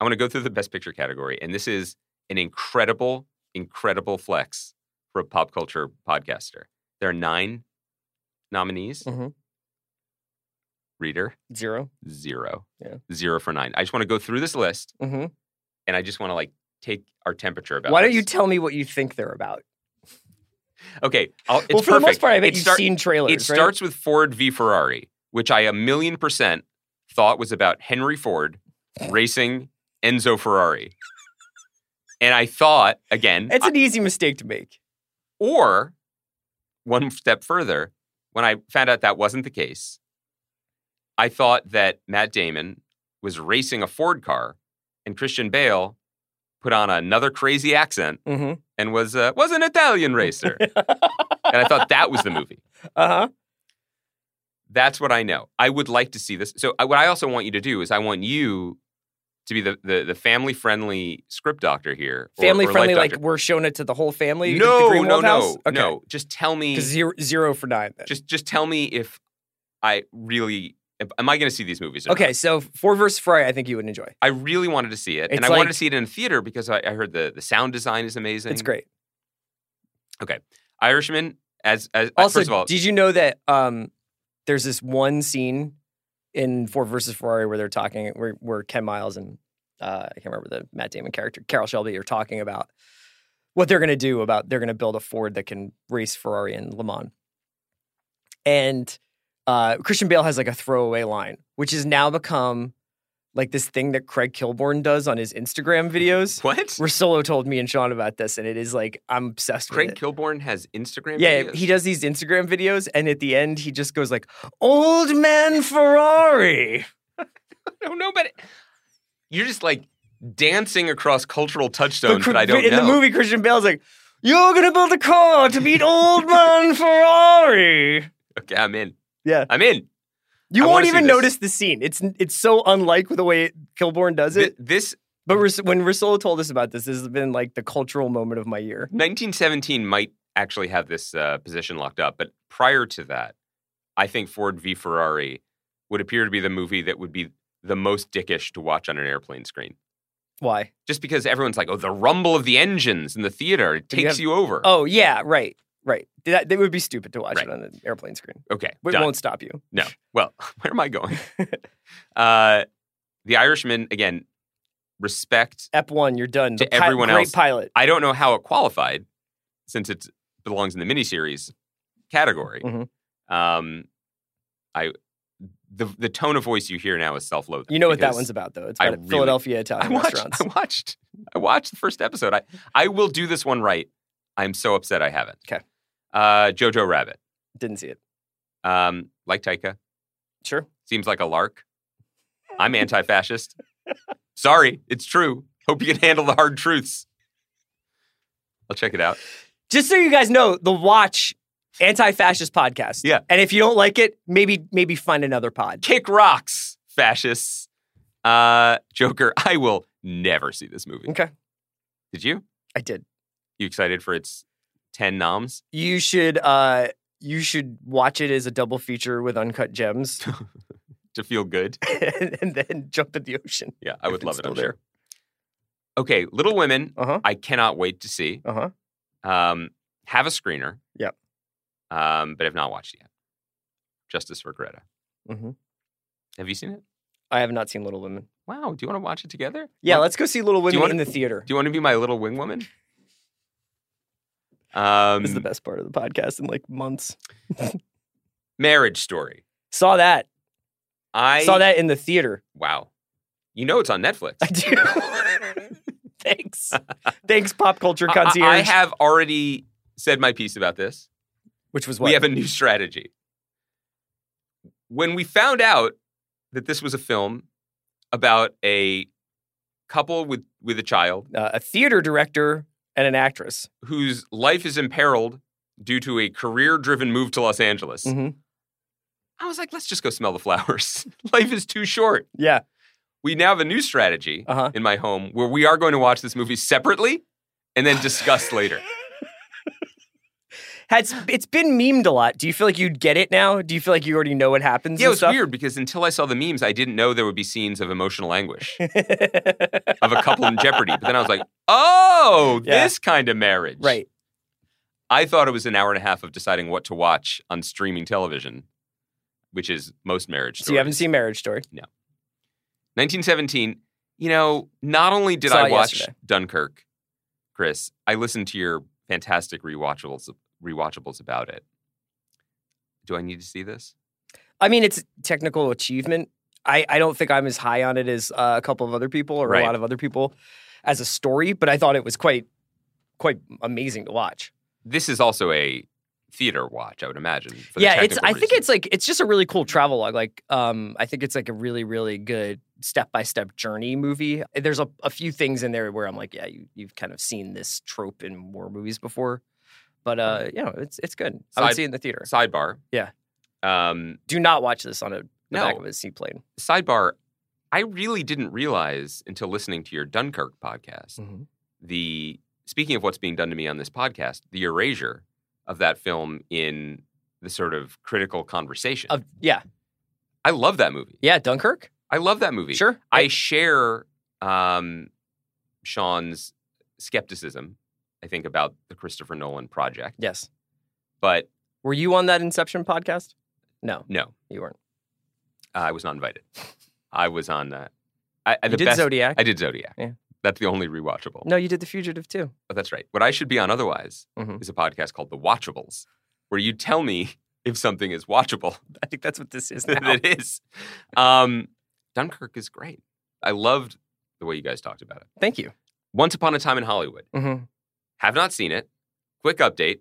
I want to go through the Best Picture category, and this is an incredible, incredible flex for a pop culture podcaster. There are nine nominees. Mm-hmm. Reader. Zero. Zero. Yeah. Zero for nine. I just want to go through this list, mm-hmm. and I just want to, like, take our temperature about Why this. Don't you tell me what you think they're about? Okay. I'll, it's well, for perfect. the most part, I bet it you've start, seen trailers. It right? starts with Ford v. Ferrari, which I a million percent thought was about Henry Ford racing Enzo Ferrari. And I thought, again... It's an I, easy mistake to make. Or, one step further, when I found out that wasn't the case, I thought that Matt Damon was racing a Ford car and Christian Bale put on another crazy accent mm-hmm. and was uh, was an Italian racer. And I thought that was the movie. Uh-huh. That's what I know. I would like to see this. So I, what I also want you to do is I want you to be the the, the family-friendly script doctor here. Family-friendly, like we're showing it to the whole family? No, no, no, okay. no. Just tell me. Zero, zero for nine. Then. Just, just tell me if I really... Am I going to see these movies or okay, not? So Ford versus Ferrari, I think you would enjoy. I really wanted to see it. It's and I like, wanted to see it in theater because I, I heard the, the sound design is amazing. It's great. Okay. Irishman, as, as also, first of all... Did you know that um, there's this one scene in Ford versus Ferrari where they're talking, where, where Ken Miles and uh, I can't remember the Matt Damon character, Carol Shelby, are talking about what they're going to do about they're going to build a Ford that can race Ferrari in Le Mans. And... Uh, Christian Bale has like a throwaway line, which has now become like this thing that Craig Kilborn does on his Instagram videos. What? Rosillo told me and Sean about this, and it is like, I'm obsessed Craig with it. Craig Kilborn has Instagram yeah, videos? Yeah, he does these Instagram videos, and at the end, he just goes like, Old Man Ferrari. I don't know, but you're just like dancing across cultural touchstones cr- that I don't in know. In the movie, Christian Bale's like, you're going to build a car to beat Old Man Ferrari. Okay, I'm in. Yeah. I'm in. You I won't even notice the scene. It's it's so unlike the way Kilborn does it. Th- this, But Rus- when Rosillo told us about this, this has been like the cultural moment of my year. nineteen seventeen might actually have this uh, position locked up. But prior to that, I think Ford v. Ferrari would appear to be the movie that would be the most dickish to watch on an airplane screen. Why? Just because everyone's like, oh, the rumble of the engines in the theater. It takes you, have- you over. Oh, yeah, right. Right. That, that would be stupid to watch right. it on an airplane screen. Okay. But it won't stop you. No. Well, where am I going? uh, the Irishman, again, respect. Ep one, you're done. To the everyone pi- great else. Great pilot. I don't know how it qualified since it belongs in the miniseries category. Mm-hmm. Um, I the the tone of voice you hear now is self-loathing. You know what that one's about, though. It's about really, Philadelphia Italian I watched, restaurants. I watched, I watched the first episode. I, I will do this one right. I'm so upset I haven't. Okay. Uh, Jojo Rabbit. Didn't see it. Um, like Taika. Sure. Seems like a lark. I'm anti-fascist. Sorry, it's true. Hope you can handle the hard truths. I'll check it out. Just so you guys know, the Watch anti-fascist podcast. Yeah. And if you don't like it, maybe maybe find another pod. Kick rocks, fascists. Uh, Joker, I will never see this movie. Okay. Did you? I did. You excited for its ten noms? You should uh, you should watch it as a double feature with Uncut Gems. To feel good. and, and then jump in the ocean. Yeah, I would love it, I'm there. sure. Okay, Little Women, uh-huh. I cannot wait to see. Uh-huh. Um, have a screener. Yep. Um, but have not watched it yet. Justice for Greta. Mm-hmm. Have you seen it? I have not seen Little Women. Wow. Do you want to watch it together? Yeah, well, let's go see Little Women wanna, in the theater. Do you want to be my little wing woman? Um, this is the best part of the podcast in like months. Marriage Story. Saw that. I saw that in the theater. Wow. You know it's on Netflix. I do. Thanks. Thanks, Pop Culture Concierge. I, I have already said my piece about this. Which was what? We have a new strategy. When we found out that this was a film about a couple with, with a child. Uh, a theater director and an actress. Whose life is imperiled due to a career-driven move to Los Angeles. Mm-hmm. I was like, let's just go smell the flowers. Life is too short. Yeah. We now have a new strategy uh-huh. in my home where we are going to watch this movie separately and then discuss later. Has, it's been memed a lot. Do you feel like you'd get it now? Do you feel like you already know what happens? Yeah, it was stuff? weird because until I saw the memes, I didn't know there would be scenes of emotional anguish of a couple in jeopardy. But then I was like, oh, yeah. This kind of marriage. Right. I thought it was an hour and a half of deciding what to watch on streaming television, which is most Marriage Story. So you haven't seen Marriage Story? No. nineteen seventeen, you know, not only did saw I watch yesterday. Dunkirk, Chris, I listened to your fantastic rewatchables rewatchables about it. Do I need to see this? I mean, it's a technical achievement. I, I don't think I'm as high on it as uh, a couple of other people or right. a lot of other people as a story, but I thought it was quite quite amazing to watch. This is also a theater watch, I would imagine. For yeah, the it's. I reason. think it's like it's just a really cool travelogue. Like, um, I think it's like a really, really good step-by-step journey movie. There's a, a few things in there where I'm like, yeah, you, you've kind of seen this trope in war movies before, but uh, you know, it's it's good. Side, I would see it in the theater. Sidebar. Yeah. Um, Do not watch this on a the no, back of a seaplane. Sidebar. I really didn't realize until listening to your Dunkirk podcast. Mm-hmm. The speaking of what's being done to me on this podcast, the erasure of that film in the sort of critical conversation. Uh, yeah. I love that movie. Yeah, Dunkirk? I love that movie. Sure. I share um, Sean's skepticism, I think, about the Christopher Nolan project. Yes. But... Were you on that Inception podcast? No. No. You weren't. Uh, I was not invited. I was on... Uh, I, I you the did best, Zodiac. I did Zodiac. Yeah. That's the only rewatchable. No, you did The Fugitive, too. Oh, that's right. What I should be on otherwise mm-hmm. is a podcast called The Watchables, where you tell me if something is watchable. I think that's what this is now. It is. Um, Dunkirk is great. I loved the way you guys talked about it. Thank you. Once Upon a Time in Hollywood. Mm-hmm. Have not seen it. Quick update.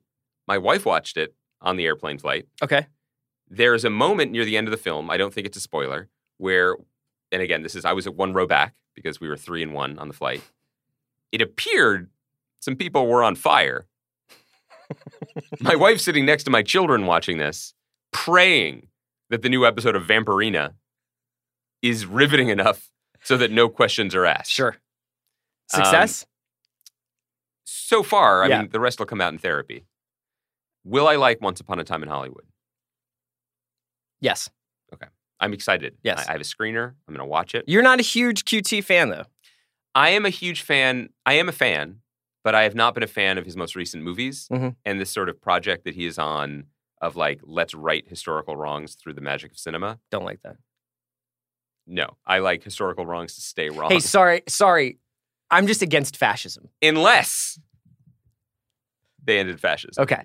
My wife watched it on the airplane flight. Okay. There is a moment near the end of the film, I don't think it's a spoiler, where, and again, this is, I was at one row back, because we were three and one on the flight, it appeared some people were on fire. My wife sitting next to my children watching this, praying that the new episode of Vampirina is riveting enough so that no questions are asked. Sure. Success? Um, so far, I yeah. mean, the rest will come out in therapy. Will I like Once Upon a Time in Hollywood? Yes. Okay. I'm excited. Yes. I have a screener. I'm going to watch it. You're not a huge Q T fan, though. I am a huge fan. I am a fan, but I have not been a fan of his most recent movies mm-hmm. and this sort of project that he is on of, like, let's right historical wrongs through the magic of cinema. Don't like that. No. I like historical wrongs to stay wrong. Hey, sorry. Sorry. I'm just against fascism. Unless they ended fascism. Okay.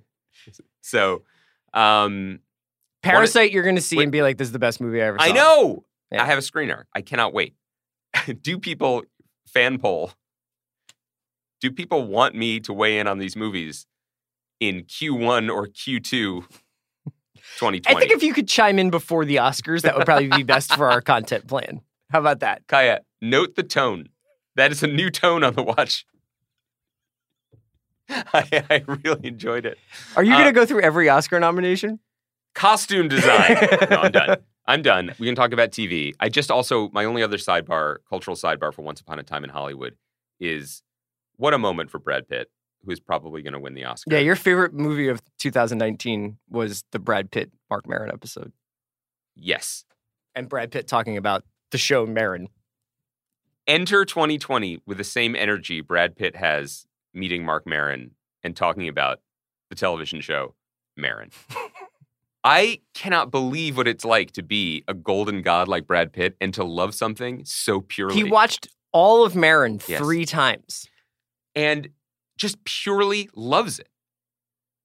So, um... Parasite, you're going to see wait, and be like, this is the best movie I ever saw. I know. Yeah. I have a screener. I cannot wait. Do people, fan poll, do people want me to weigh in on these movies in Q one or Q two twenty twenty. I think if you could chime in before the Oscars, that would probably be best for our content plan. How about that? Kaya, note the tone. That is a new tone on the watch. I, I really enjoyed it. Are you uh, going to go through every Oscar nomination? Costume design. No, I'm done. I'm done. We can talk about T V. I just also, my only other sidebar, cultural sidebar for Once Upon a Time in Hollywood is what a moment for Brad Pitt, who's probably going to win the Oscar. Yeah, your favorite movie of two thousand nineteen was the Brad Pitt, Marc Maron episode. Yes. And Brad Pitt talking about the show Maron. Enter twenty twenty with the same energy Brad Pitt has meeting Marc Maron and talking about the television show Maron. I cannot believe what it's like to be a golden god like Brad Pitt and to love something so purely. He watched all of Maron yes. three times. And just purely loves it.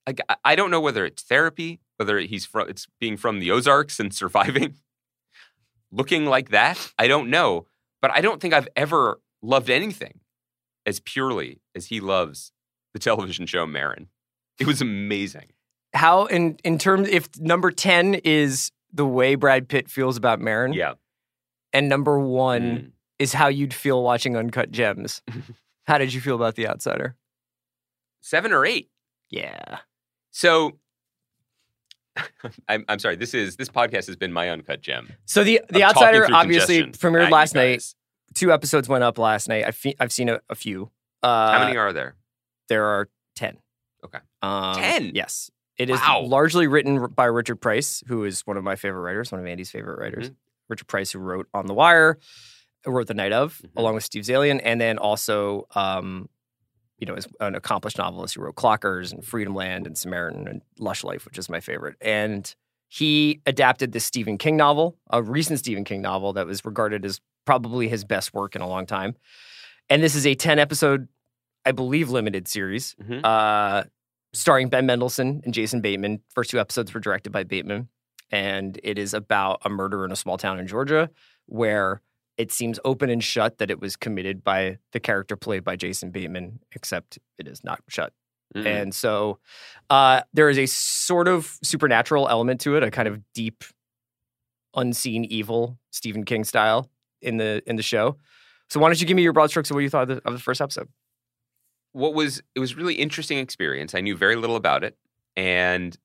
Like, I don't know whether it's therapy, whether he's from, it's being from the Ozarks and surviving. Looking like that, I don't know. But I don't think I've ever loved anything as purely as he loves the television show Marin. It was amazing. How, in, in terms, if number ten is the way Brad Pitt feels about Marin, yeah, and number one mm. is how you'd feel watching Uncut Gems, how did you feel about The Outsider? Seven or eight. Yeah. So, I'm, I'm sorry, this is this podcast has been my Uncut Gem. So, The, the Outsider obviously premiered last night. Two episodes went up last night. I've, fe- I've seen a, a few. Uh, How many are there? There are ten. Okay. Um, ten? Yes. It is wow. largely written by Richard Price, who is one of my favorite writers, one of Andy's favorite writers. Mm-hmm. Richard Price, who wrote On the Wire, who wrote The Night Of, mm-hmm. along with Steve Zalian, and then also, um, you know, is an accomplished novelist who wrote Clockers and Freedomland and Samaritan and Lush Life, which is my favorite. And he adapted this Stephen King novel, a recent Stephen King novel that was regarded as probably his best work in a long time. And this is a ten-episode, I believe, limited series. Mm-hmm. Uh, starring Ben Mendelsohn and Jason Bateman. First two episodes were directed by Bateman. And it is about a murder in a small town in Georgia where it seems open and shut that it was committed by the character played by Jason Bateman, except it is not shut. Mm-hmm. And so uh, there is a sort of supernatural element to it, a kind of deep, unseen evil, Stephen King style in the in the show. So why don't you give me your broad strokes of what you thought of the, of the first episode? What was, it was a really interesting experience. I knew very little about it. And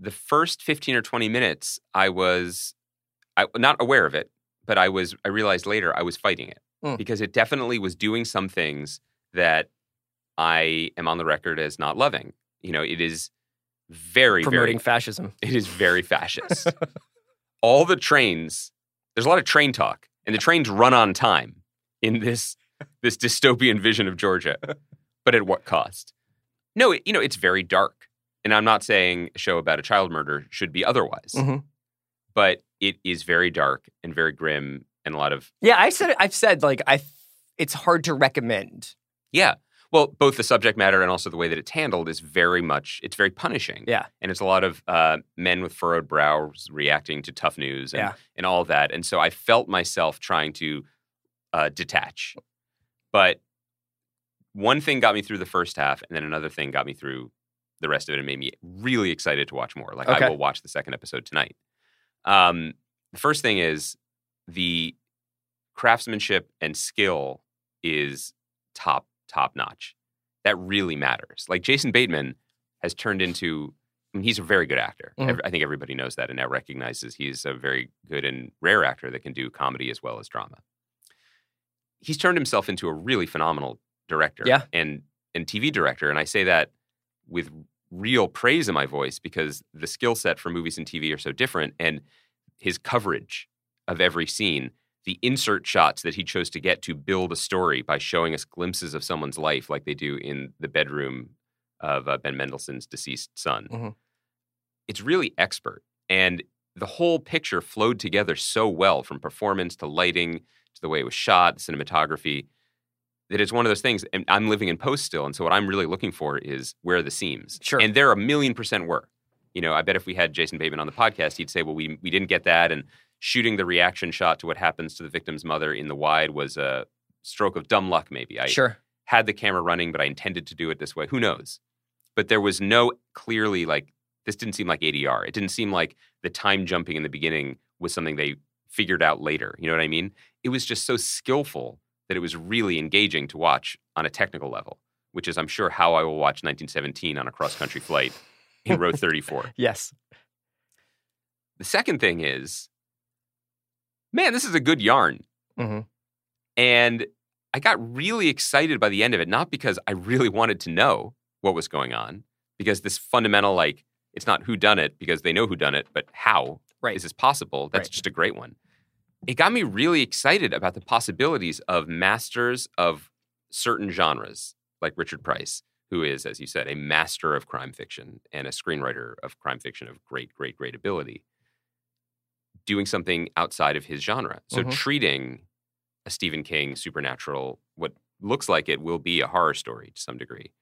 the first fifteen or twenty minutes, I was I, not aware of it, but I was, I realized later I was fighting it mm. because it definitely was doing some things that I am on the record as not loving. You know, it is very, Promoting very, fascism. It is very fascist. All the trains, there's a lot of train talk, and the trains run on time in this, this dystopian vision of Georgia. But at what cost? No, it, you know, it's very dark. And I'm not saying a show about a child murder should be otherwise. Mm-hmm. But it is very dark and very grim and a lot of... Yeah, I said, I've said, like, I, it's hard to recommend. Yeah. Well, both the subject matter and also the way that it's handled is very much... It's very punishing. Yeah. And it's a lot of uh, men with furrowed brows reacting to tough news and, yeah. and all that. And so I felt myself trying to uh, detach. But... One thing got me through the first half, and then another thing got me through the rest of it and made me really excited to watch more. Like, okay. I will watch the second episode tonight. Um, the first thing is the craftsmanship and skill is top, top notch. That really matters. Like, Jason Bateman has turned into, I mean, he's a very good actor. Mm. I think everybody knows that and now recognizes he's a very good and rare actor that can do comedy as well as drama. He's turned himself into a really phenomenal director yeah. and and T V director. And I say that with real praise in my voice because the skill set for movies and T V are so different. And his coverage of every scene, the insert shots that he chose to get to build a story by showing us glimpses of someone's life like they do in the bedroom of uh, Ben Mendelsohn's deceased son. Mm-hmm. It's really expert. And the whole picture flowed together so well, from performance to lighting to the way it was shot, the cinematography, that it's one of those things, and I'm living in post still, and so what I'm really looking for is where are the seams. Sure. And there a million percent were. You know, I bet if we had Jason Bateman on the podcast, he'd say, well, we we didn't get that, and shooting the reaction shot to what happens to the victim's mother in the wide was a stroke of dumb luck, maybe. I sure. had the camera running, but I intended to do it this way. Who knows? but there was no clearly like, this didn't seem like A D R. It didn't seem like the time jumping in the beginning was something they figured out later. You know what I mean? It was just so skillful that it was really engaging to watch on a technical level, which is, I'm sure, how I will watch nineteen seventeen on a cross-country flight in row thirty-four. Yes. The second thing is, man, this is a good yarn. Mm-hmm. And I got really excited by the end of it, not because I really wanted to know what was going on, because this fundamental, like, it's not who done it because they know who done it, but how right. is this possible? That's right. just a great one. It got me really excited about the possibilities of masters of certain genres, like Richard Price, who is, as you said, a master of crime fiction and a screenwriter of crime fiction of great, great, great ability, doing something outside of his genre. So mm-hmm. treating a Stephen King supernatural, what looks like it will be a horror story to some degree,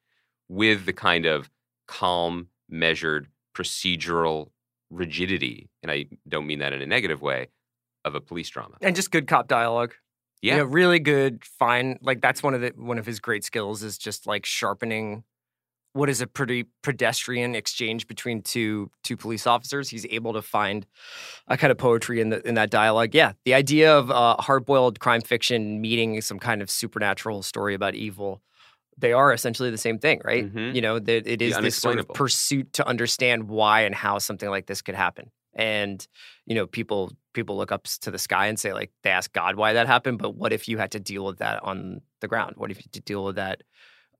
with the kind of calm, measured, procedural rigidity, and I don't mean that in a negative way, of a police drama. And just good cop dialogue. Yeah. You know, really good, fine. Like, that's one of the one of his great skills is just, like, sharpening what is a pretty pedestrian exchange between two two police officers. He's able to find a kind of poetry in the in that dialogue. Yeah, the idea of uh, hard-boiled crime fiction meeting some kind of supernatural story about evil, they are essentially the same thing, right? Mm-hmm. You know, that it is this sort of pursuit to understand why and how something like this could happen. And, you know, people people look up to the sky and say, like, they ask God why that happened, but what if you had to deal with that on the ground? What if you had to deal with that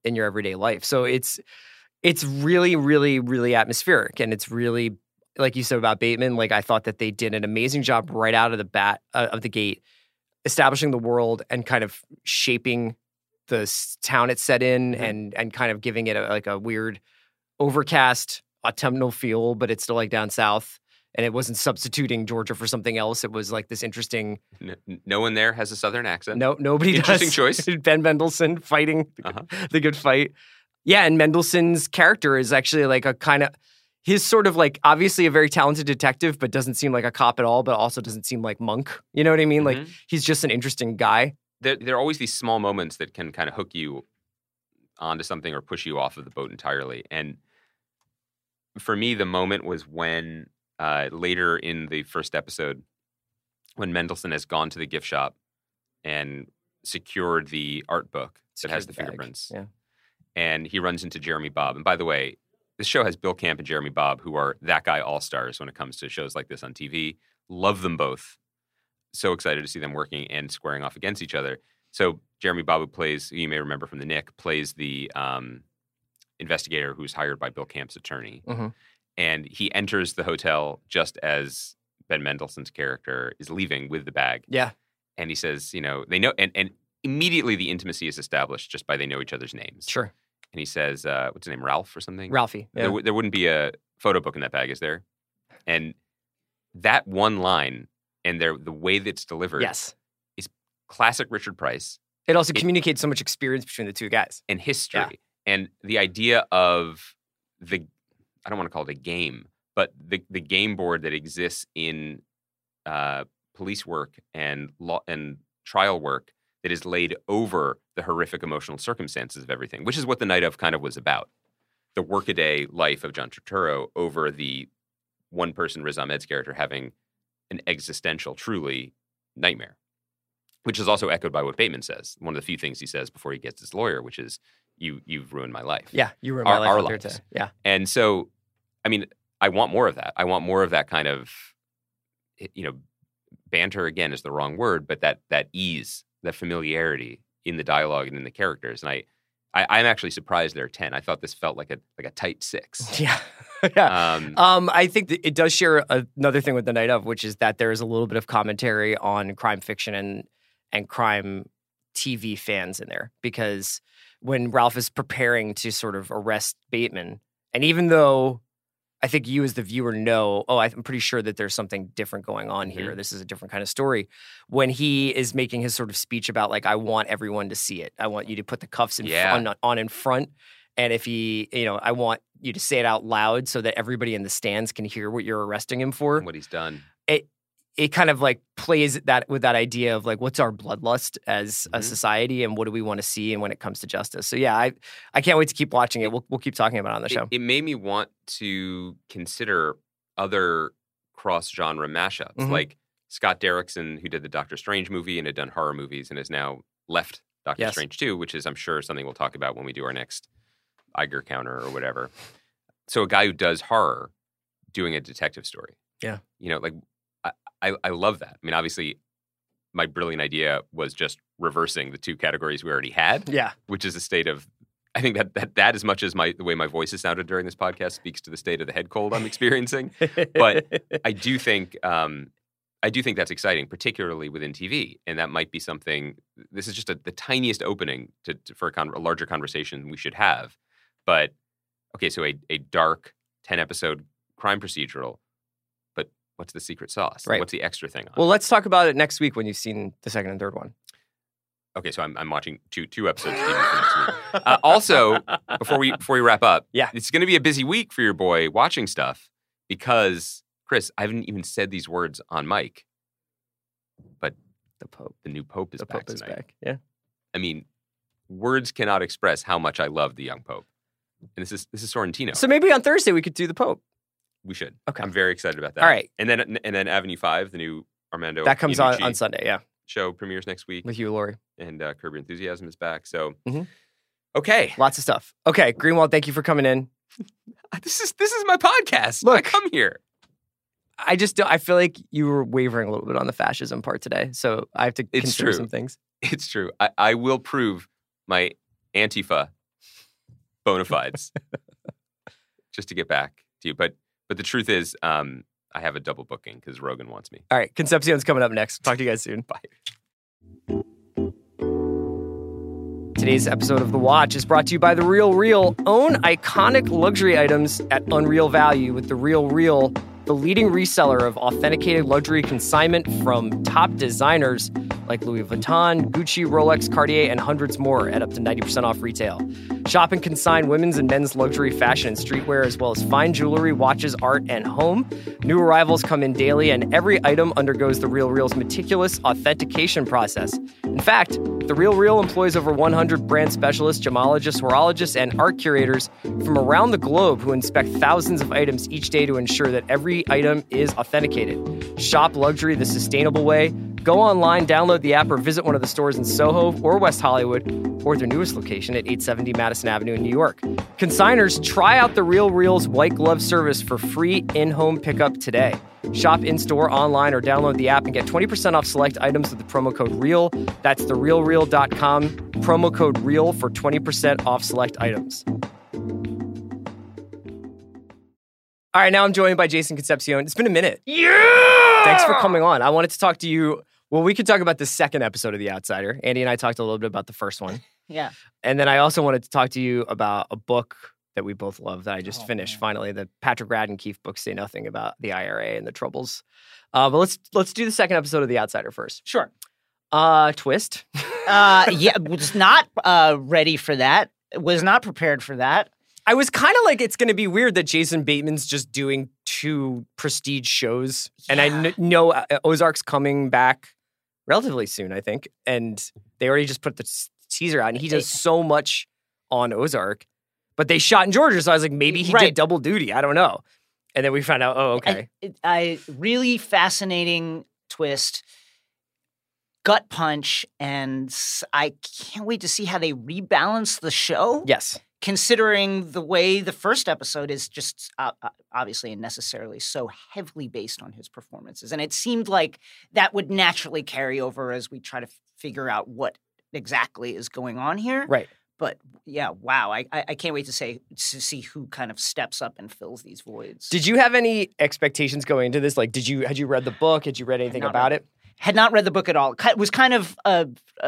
in your everyday life? So it's it's really, really, really atmospheric. And it's really, like you said about Bateman, like, I thought that they did an amazing job right out of the bat, uh, of the gate, establishing the world and kind of shaping the town it's set in, mm-hmm. and and kind of giving it a, like a weird overcast autumnal feel, but it's still like down south. And it wasn't substituting Georgia for something else. It was like this interesting... No, no one there has a southern accent. No, nobody interesting does. Interesting choice. Ben Mendelsohn fighting the, uh-huh. good, the good fight. Yeah, and Mendelsohn's character is actually like a kind of... He's sort of like, obviously a very talented detective, but doesn't seem like a cop at all, but also doesn't seem like Monk. You know what I mean? Mm-hmm. Like, he's just an interesting guy. There, there are always these small moments that can kind of hook you onto something or push you off of the boat entirely. And for me, the moment was when... Uh, later in the first episode, when Mendelsohn has gone to the gift shop and secured the art book secured that has the, the fingerprints. Yeah. And he runs into Jeremy Bobb. And by the way, this show has Bill Camp and Jeremy Bobb, who are that guy all-stars when it comes to shows like this on T V. Love them both. So excited to see them working and squaring off against each other. So Jeremy Bobb, who plays, you may remember from The Nick, plays the um, investigator who's hired by Bill Camp's attorney. Mm-hmm. And he enters the hotel just as Ben Mendelsohn's character is leaving with the bag. Yeah. And he says, you know, they know, and, and immediately the intimacy is established just by they know each other's names. Sure. And he says, uh, what's his name, Ralph or something? Ralphie. Yeah. There, there wouldn't be a photo book in that bag, is there? And that one line and their, the way that it's delivered yes. is classic Richard Price. It also it, communicates so much experience between the two guys. And history. Yeah. And the idea of the... I don't want to call it a game, but the the game board that exists in uh, police work and law and trial work that is laid over the horrific emotional circumstances of everything, which is what The Night Of kind of was about. The workaday life of John Turturro over the one person, Riz Ahmed's character, having an existential, truly, nightmare, which is also echoed by what Bateman says. One of the few things he says before he gets his lawyer, which is, you, you've ruined my life. Yeah, you ruined our, my life. Our lives. Yeah. And so... I mean, I want more of that. I want more of that kind of, you know, banter again is the wrong word, but that that ease, that familiarity in the dialogue and in the characters. And I, I I'm actually surprised there are ten. I thought this felt like a like a tight six. Yeah, yeah. Um, um, I think that it does share another thing with The Night Of, which is that there is a little bit of commentary on crime fiction and and crime T V fans in there, because when Ralph is preparing to sort of arrest Bateman, and even though I think you as the viewer know, oh, I'm pretty sure that there's something different going on here. Mm-hmm. This is a different kind of story. When he is making his sort of speech about, like, I want everyone to see it. I want you to put the cuffs in yeah. front, on, on in front. And if he, you know, I want you to say it out loud so that everybody in the stands can hear what you're arresting him for. And what he's done. It, it kind of like plays that with that idea of like, what's our bloodlust as mm-hmm. a society, and what do we want to see, and when it comes to justice. So yeah, I I can't wait to keep watching it. We'll we'll keep talking about it on the it, show. It made me want to consider other cross genre mashups, mm-hmm. like Scott Derrickson, who did the Doctor Strange movie and had done horror movies, and has now left Doctor yes. Strange Two, which is I'm sure something we'll talk about when we do our next Iger counter or whatever. So a guy who does horror doing a detective story. Yeah, you know, like. I, I love that. I mean, obviously, my brilliant idea was just reversing the two categories we already had. Yeah. Which is a state of, I think that that, that as much as my the way my voice has sounded during this podcast speaks to the state of the head cold I'm experiencing. But I do think um, I do think that's exciting, particularly within T V. And that might be something, this is just a, the tiniest opening to, to for a, con- a larger conversation we should have. But, okay, so a, a dark ten-episode crime procedural. What's the secret sauce? Right. What's the extra thing on it? Well, let's talk about it next week when you've seen the second and third one. Okay, so I'm I'm watching two two episodes. uh, also, before we before we wrap up, yeah. It's going to be a busy week for your boy watching stuff because, Chris, I haven't even said these words on mic, but the Pope, the new Pope is the back Pope tonight. Is back. Yeah, I mean, words cannot express how much I love the young Pope, and this is this is Sorrentino. So maybe on Thursday we could do the Pope. We should. Okay. I'm very excited about that. All right. And then and then Avenue five, the new Armando That comes on, on Sunday, yeah. Show premieres next week. With Hugh Laurie. And uh, Curb Your Enthusiasm is back. So, mm-hmm. okay. Lots of stuff. Okay, Greenwald, thank you for coming in. this is this is my podcast. Look, I come here. I just don't, I feel like you were wavering a little bit on the fascism part today. So I have to it's consider true. some things. It's true. I, I will prove my Antifa bona fides just to get back to you. But But the truth is, um, I have a double booking because Rogan wants me. All right. Concepcion's coming up next. Talk to you guys soon. Bye. Today's episode of The Watch is brought to you by The Real Real. Own iconic luxury items at unreal value with The Real Real, the leading reseller of authenticated luxury consignment from top designers like Louis Vuitton, Gucci, Rolex, Cartier, and hundreds more at up to ninety percent off retail. Shop and consign women's and men's luxury fashion and streetwear, as well as fine jewelry, watches, art, and home. New arrivals come in daily, and every item undergoes The Real Real's meticulous authentication process. In fact, The Real Real employs over one hundred brand specialists, gemologists, horologists, and art curators from around the globe who inspect thousands of items each day to ensure that every item is authenticated. Shop luxury the sustainable way. Go online, download the app, or visit one of the stores in Soho or West Hollywood, or their newest location at eight seventy Madison Avenue in New York. Consigners, try out The Real Real's white glove service for free in-home pickup today. Shop in-store, online, or download the app and get twenty percent off select items with the promo code REAL. That's the real real dot com, promo code REAL for twenty percent off select items. All right, now I'm joined by Jason Concepcion. It's been a minute. Yeah! Thanks for coming on. I wanted to talk to you. Well, we could talk about the second episode of The Outsider. Andy and I talked a little bit about the first one. Yeah. And then I also wanted to talk to you about a book that we both love that I just oh, finished, man. finally, the Patrick Radden Keefe book, Say Nothing, about the I R A and the Troubles. Uh, but let's let's do the second episode of The Outsider first. Sure. Uh, twist. uh, yeah, was not uh, ready for that. Was not prepared for that. I was kind of like, it's going to be weird that Jason Bateman's just doing two prestige shows. Yeah. And I kn- know uh, Ozark's coming back relatively soon, I think. And they already just put the t- teaser out. And he does so much on Ozark. But they shot in Georgia, so I was like, maybe he right. did double duty. I don't know. And then we found out, oh, okay. I, I really fascinating twist. Gut punch. And I can't wait to see how they rebalance the show. Yes. Considering the way the first episode is just uh, obviously and necessarily so heavily based on his performances. And it seemed like that would naturally carry over as we try to f- figure out what exactly is going on here. Right. But, yeah, wow. I, I, I can't wait to say to see who kind of steps up and fills these voids. Did you have any expectations going into this? Like, did you had you read the book? Had you read anything about read. it? Had not read the book at all. Was kind of uh,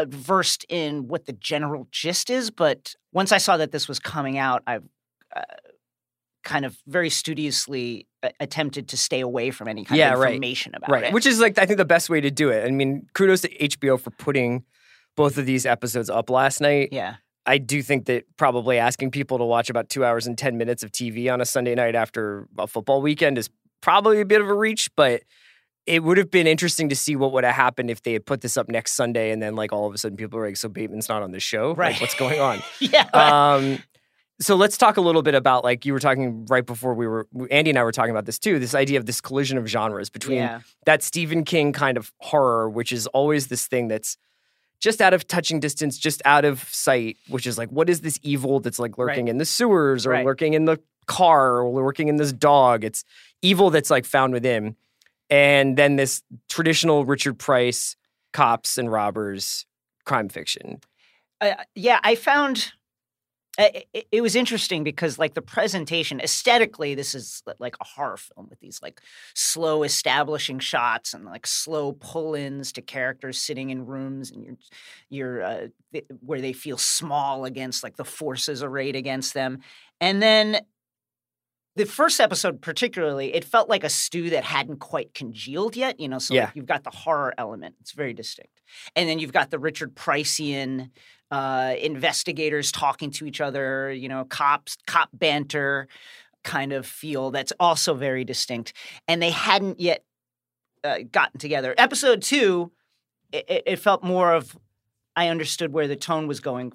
versed in what the general gist is, but once I saw that this was coming out, I uh, kind of very studiously attempted to stay away from any kind yeah, of information right. about right. it. Which is, like, I think the best way to do it. I mean, kudos to H B O for putting both of these episodes up last night. Yeah. I do think that probably asking people to watch about two hours and ten minutes of T V on a Sunday night after a football weekend is probably a bit of a reach, but it would have been interesting to see what would have happened if they had put this up next Sunday and then, like, all of a sudden people are like, so Bateman's not on the show? Right. Like, what's going on? yeah. Right. Um, so let's talk a little bit about, like, you were talking right before we were, Andy and I were talking about this too, this idea of this collision of genres between yeah. that Stephen King kind of horror, which is always this thing that's just out of touching distance, just out of sight, which is like, what is this evil that's, like, lurking right. in the sewers or right. lurking in the car or lurking in this dog? It's evil that's, like, found within. And then this traditional Richard Price, cops and robbers, crime fiction. Uh, yeah, I found uh, it, it was interesting because, like, the presentation, aesthetically, this is like a horror film with these, like, slow establishing shots and, like, slow pull-ins to characters sitting in rooms and you're, you're, uh, th- where they feel small against, like, the forces arrayed against them. And then the first episode particularly, it felt like a stew that hadn't quite congealed yet, you know, so yeah. like, you've got the horror element. It's very distinct. And then you've got the Richard Pricean uh, investigators talking to each other, you know, cops, cop banter kind of feel that's also very distinct. And they hadn't yet uh, gotten together. Episode two, it, it felt more of I understood where the tone was going.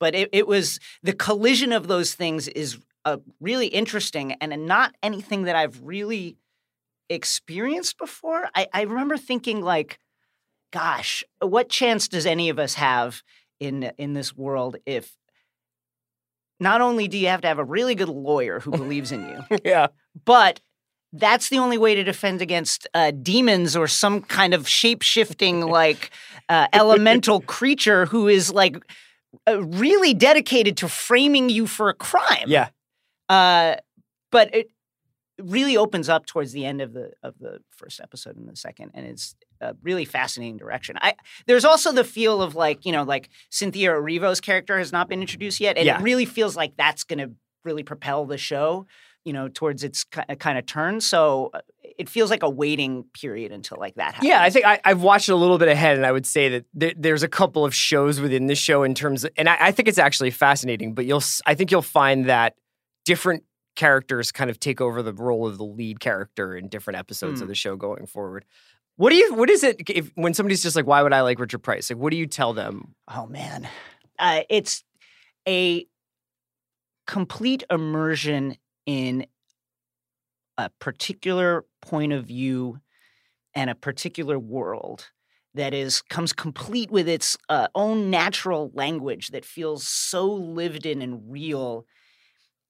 But it, it was the collision of those things is – Uh, really interesting and not anything that I've really experienced before. I, I remember thinking, like, gosh, what chance does any of us have in in this world if not only do you have to have a really good lawyer who believes in you, yeah, but that's the only way to defend against uh, demons or some kind of shape-shifting, like, uh, elemental creature who is, like, uh, really dedicated to framing you for a crime. Yeah. Uh, but it really opens up towards the end of the of the first episode and the second, and it's a really fascinating direction. I there's also the feel of, like, you know, like, Cynthia Erivo's character has not been introduced yet, and yeah. it really feels like that's going to really propel the show, you know, towards its kind of turn. So it feels like a waiting period until, like, that happens. Yeah, I think I, I've watched it a little bit ahead, and I would say that there, there's a couple of shows within this show in terms of, and I, I think it's actually fascinating. But you'll, I think you'll find that different characters kind of take over the role of the lead character in different episodes mm. of the show going forward. What do you? What is it if, when somebody's just like, "Why would I like Richard Price?" Like, what do you tell them? Oh man, uh, it's a complete immersion in a particular point of view and a particular world that is comes complete with its uh, own natural language that feels so lived in and real.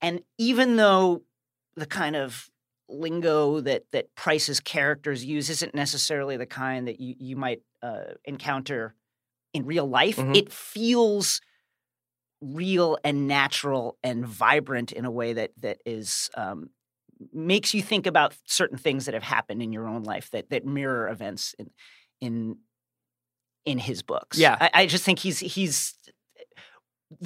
And even though the kind of lingo that that Price's characters use isn't necessarily the kind that you, you might uh, encounter in real life, mm-hmm. it feels real and natural and vibrant in a way that that is um, makes you think about certain things that have happened in your own life that that mirror events in in in his books. Yeah, I, I just think he's he's.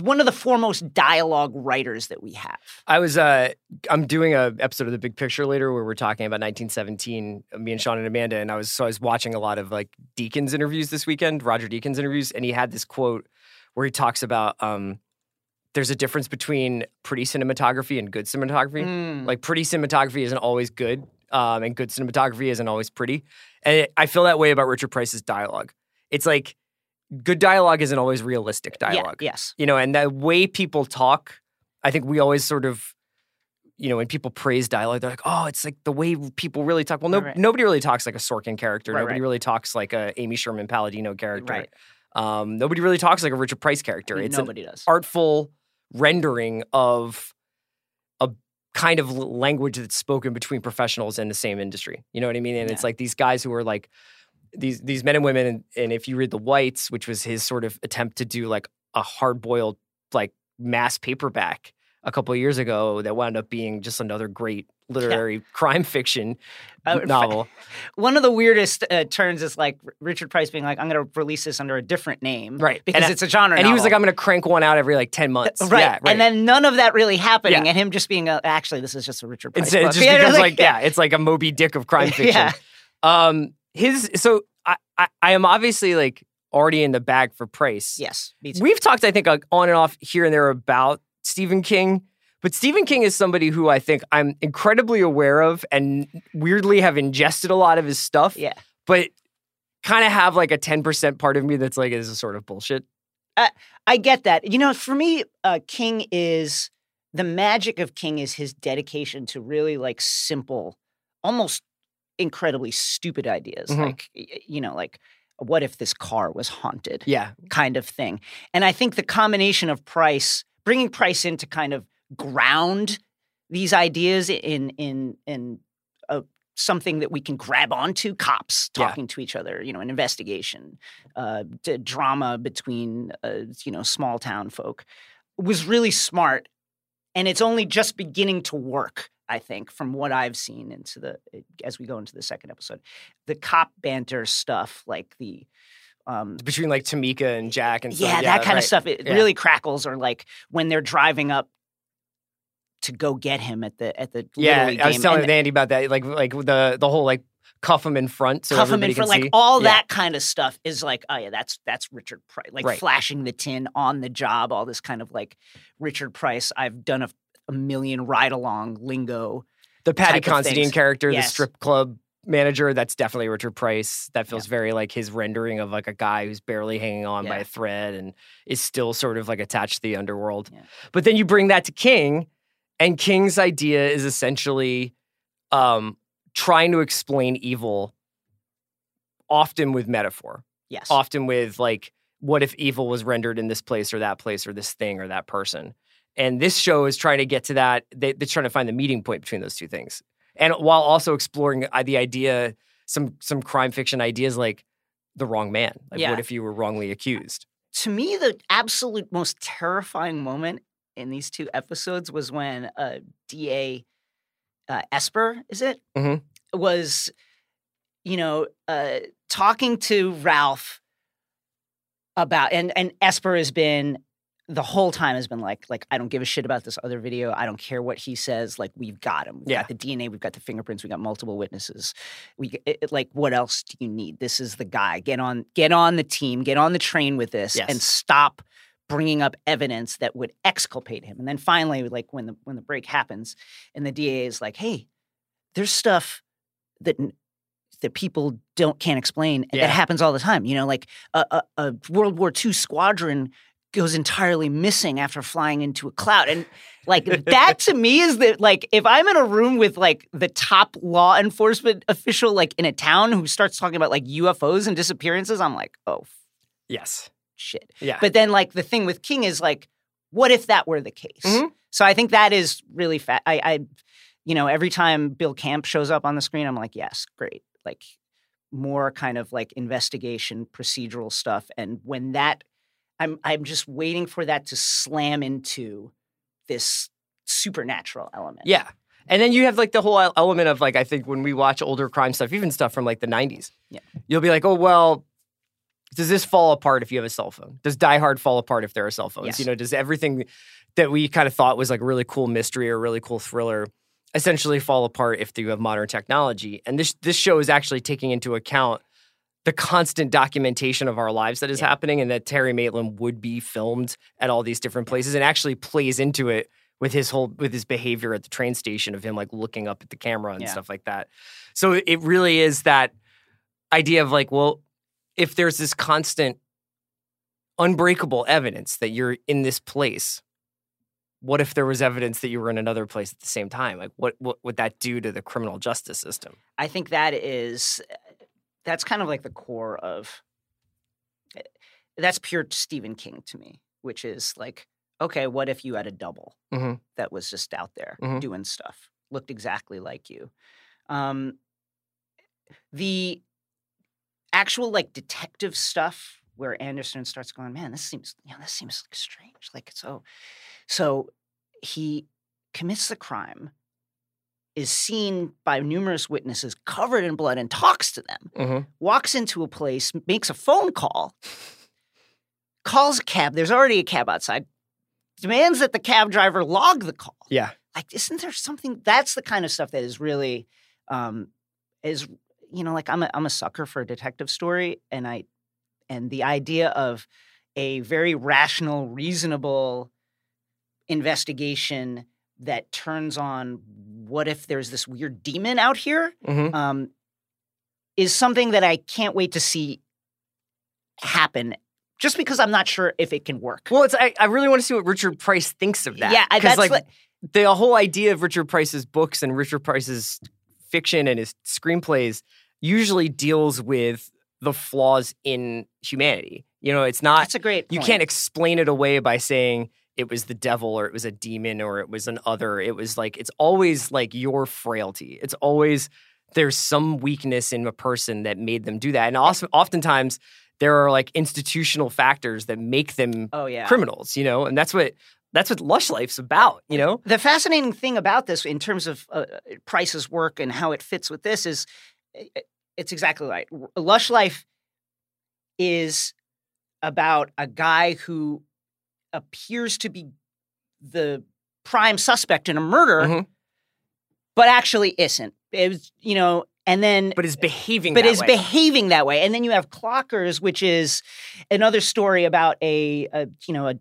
one of the foremost dialogue writers that we have. I was, uh, I'm doing a episode of The Big Picture later where we're talking about nineteen seventeen, me and Sean and Amanda, and I was, so I was watching a lot of, like, Deakins interviews this weekend, Roger Deakins interviews, and he had this quote where he talks about, um, there's a difference between pretty cinematography and good cinematography. Mm. Like, pretty cinematography isn't always good, um, and good cinematography isn't always pretty. And it, I feel that way about Richard Price's dialogue. It's like, good dialogue isn't always realistic dialogue. Yeah, yes. You know, and the way people talk, I think we always sort of, you know, when people praise dialogue, they're like, oh, it's like the way people really talk. Well, no, right. nobody really talks like a Sorkin character. Right, nobody right. really talks like a Amy Sherman-Palladino character. Right. Um, nobody really talks like a Richard Price character. It's nobody an does. Artful rendering of a kind of language that's spoken between professionals in the same industry. You know what I mean? And yeah. it's like these guys who are like, These these men and women, and, and if you read The Whites, which was his sort of attempt to do, like, a hard-boiled, like, mass paperback a couple of years ago that wound up being just another great literary yeah. crime fiction uh, novel. One of the weirdest uh, turns is, like, Richard Price being like, I'm going to release this under a different name. Right. Because and it's I, a genre And novel. He was like, I'm going to crank one out every, like, ten months. Right. Yeah, right. And then none of that really happening. Yeah. And him just being, a, actually, this is just a Richard Price it's, book. It just yeah, becomes, like, like yeah, it's like a Moby Dick of crime fiction. yeah. Um, His so I, I I am obviously, like, already in the bag for Price. Yes, me too. We've talked, I think, like, on and off here and there about Stephen King, But Stephen King is somebody who I think I'm incredibly aware of and weirdly have ingested a lot of his stuff. Yeah. But kind of have like a ten percent part of me that's like, this is sort of bullshit. I, I get that. You know, for me, uh, King is, the magic of King is his dedication to really like simple, almost incredibly stupid ideas. Mm-hmm. Like, you know, like, what if this car was haunted? Yeah. Kind of thing. And I think the combination of Price, bringing Price in to kind of ground these ideas in in in a, something that we can grab onto, cops talking yeah. to each other, you know, an investigation, uh, d- drama between, uh, you know, small town folk, was really smart. And it's only just beginning to work, I think, from what I've seen into the as we go into the second episode. The cop banter stuff, like the Um, between like Tamika and Jack and stuff. Yeah, yeah that kind right. of stuff. It yeah. really crackles, or like when they're driving up to go get him at the at the yeah. Little League I was game. telling and, Andy about that. Like like the the whole like cuff him in front, so cuff him in front. Like all yeah. that kind of stuff is like, oh yeah, that's that's Richard Price. Like right. flashing the tin on the job. All this kind of like Richard Price. I've done a, a million ride along lingo. The Patty Considine character, yes. the strip club manager, that's definitely Richard Price. That feels yeah. very like his rendering of like a guy who's barely hanging on yeah. by a thread and is still sort of like attached to the underworld. Yeah. But then you bring that to King, and King's idea is essentially um, trying to explain evil, often with metaphor. Yes. Often with like, what if evil was rendered in this place or that place or this thing or that person? And this show is trying to get to that. They, they're trying to find the meeting point between those two things. And while also exploring the idea, some some crime fiction ideas like the wrong man. Like, yeah. what if you were wrongly accused? To me, the absolute most terrifying moment in these two episodes was when uh, D A Uh, Esper, is it? Mm-hmm. Was, you know, uh, talking to Ralph about, and, and Esper has been, the whole time has been like, like, I don't give a shit about this other video. I don't care what he says. Like, we've got him. We've yeah. got the D N A. We've got the fingerprints. We've got multiple witnesses. We it, it, like, what else do you need? This is the guy. Get on, get on the team. Get on the train with this yes. and stop bringing up evidence that would exculpate him. And then finally, like, when the when the break happens and the D A is like, hey, there's stuff that that people don't can't explain. Yeah. That happens all the time. You know, like a, a, a World War Two squadron goes entirely missing after flying into a cloud. And like that to me is that like, if I'm in a room with like the top law enforcement official, like in a town, who starts talking about like U F Os and disappearances, I'm like, oh yes. Shit. Yeah. But then like the thing with King is like, what if that were the case? Mm-hmm. So I think that is really fat. I, I, you know, every time Bill Camp shows up on the screen, I'm like, yes, great. Like more kind of like investigation, procedural stuff. And when that, I'm I'm just waiting for that to slam into this supernatural element. Yeah. And then you have like the whole element of like, I think when we watch older crime stuff, even stuff from like the nineties, yeah. you'll be like, oh, well, does this fall apart if you have a cell phone? Does Die Hard fall apart if there are cell phones? Yes. You know, does everything that we kind of thought was like a really cool mystery or really cool thriller essentially fall apart if you have modern technology? And this this show is actually taking into account the constant documentation of our lives that is yeah. happening, and that Terry Maitland would be filmed at all these different places, and actually plays into it with his whole with his behavior at the train station of him like looking up at the camera and yeah. stuff like that. So it really is that idea of like, well, if there's this constant unbreakable evidence that you're in this place, what if there was evidence that you were in another place at the same time? Like what what would that do to the criminal justice system? I think that is That's kind of like the core of – that's pure Stephen King to me, which is like, okay, what if you had a double mm-hmm. that was just out there mm-hmm. doing stuff, looked exactly like you? Um, the actual like detective stuff where Anderson starts going, man, this seems you know, this seems like strange. Like so, so he commits the crime, is seen by numerous witnesses covered in blood and talks to them, mm-hmm. walks into a place, makes a phone call, calls a cab. There's already a cab outside, demands that the cab driver log the call. Yeah. Like, isn't there something? That's the kind of stuff that is really, um, is, you know, like I'm a, I'm a sucker for a detective story. And I, and the idea of a very rational, reasonable investigation that turns on what if there's this weird demon out here, mm-hmm. um, is something that I can't wait to see happen. Just because I'm not sure if it can work. Well, it's I, I really want to see what Richard Price thinks of that. Yeah, because like what, the whole idea of Richard Price's books and Richard Price's fiction and his screenplays usually deals with the flaws in humanity. You know, it's not. That's a great point. You can't explain it away by saying it was the devil or it was a demon or it was an other. It was like it's always like your frailty. It's always there's some weakness in a person that made them do that, and also oftentimes. There are like institutional factors that make them oh, yeah. criminals, you know, and that's what that's what Lush Life's about, you know. The fascinating thing about this in terms of uh, Price's work and how it fits with this is it's exactly right. Lush Life is about a guy who appears to be the prime suspect in a murder, mm-hmm. but actually isn't. It was, you know. And then, but is behaving but that is way. behaving that way. And then you have Clockers, which is another story about a, a you know a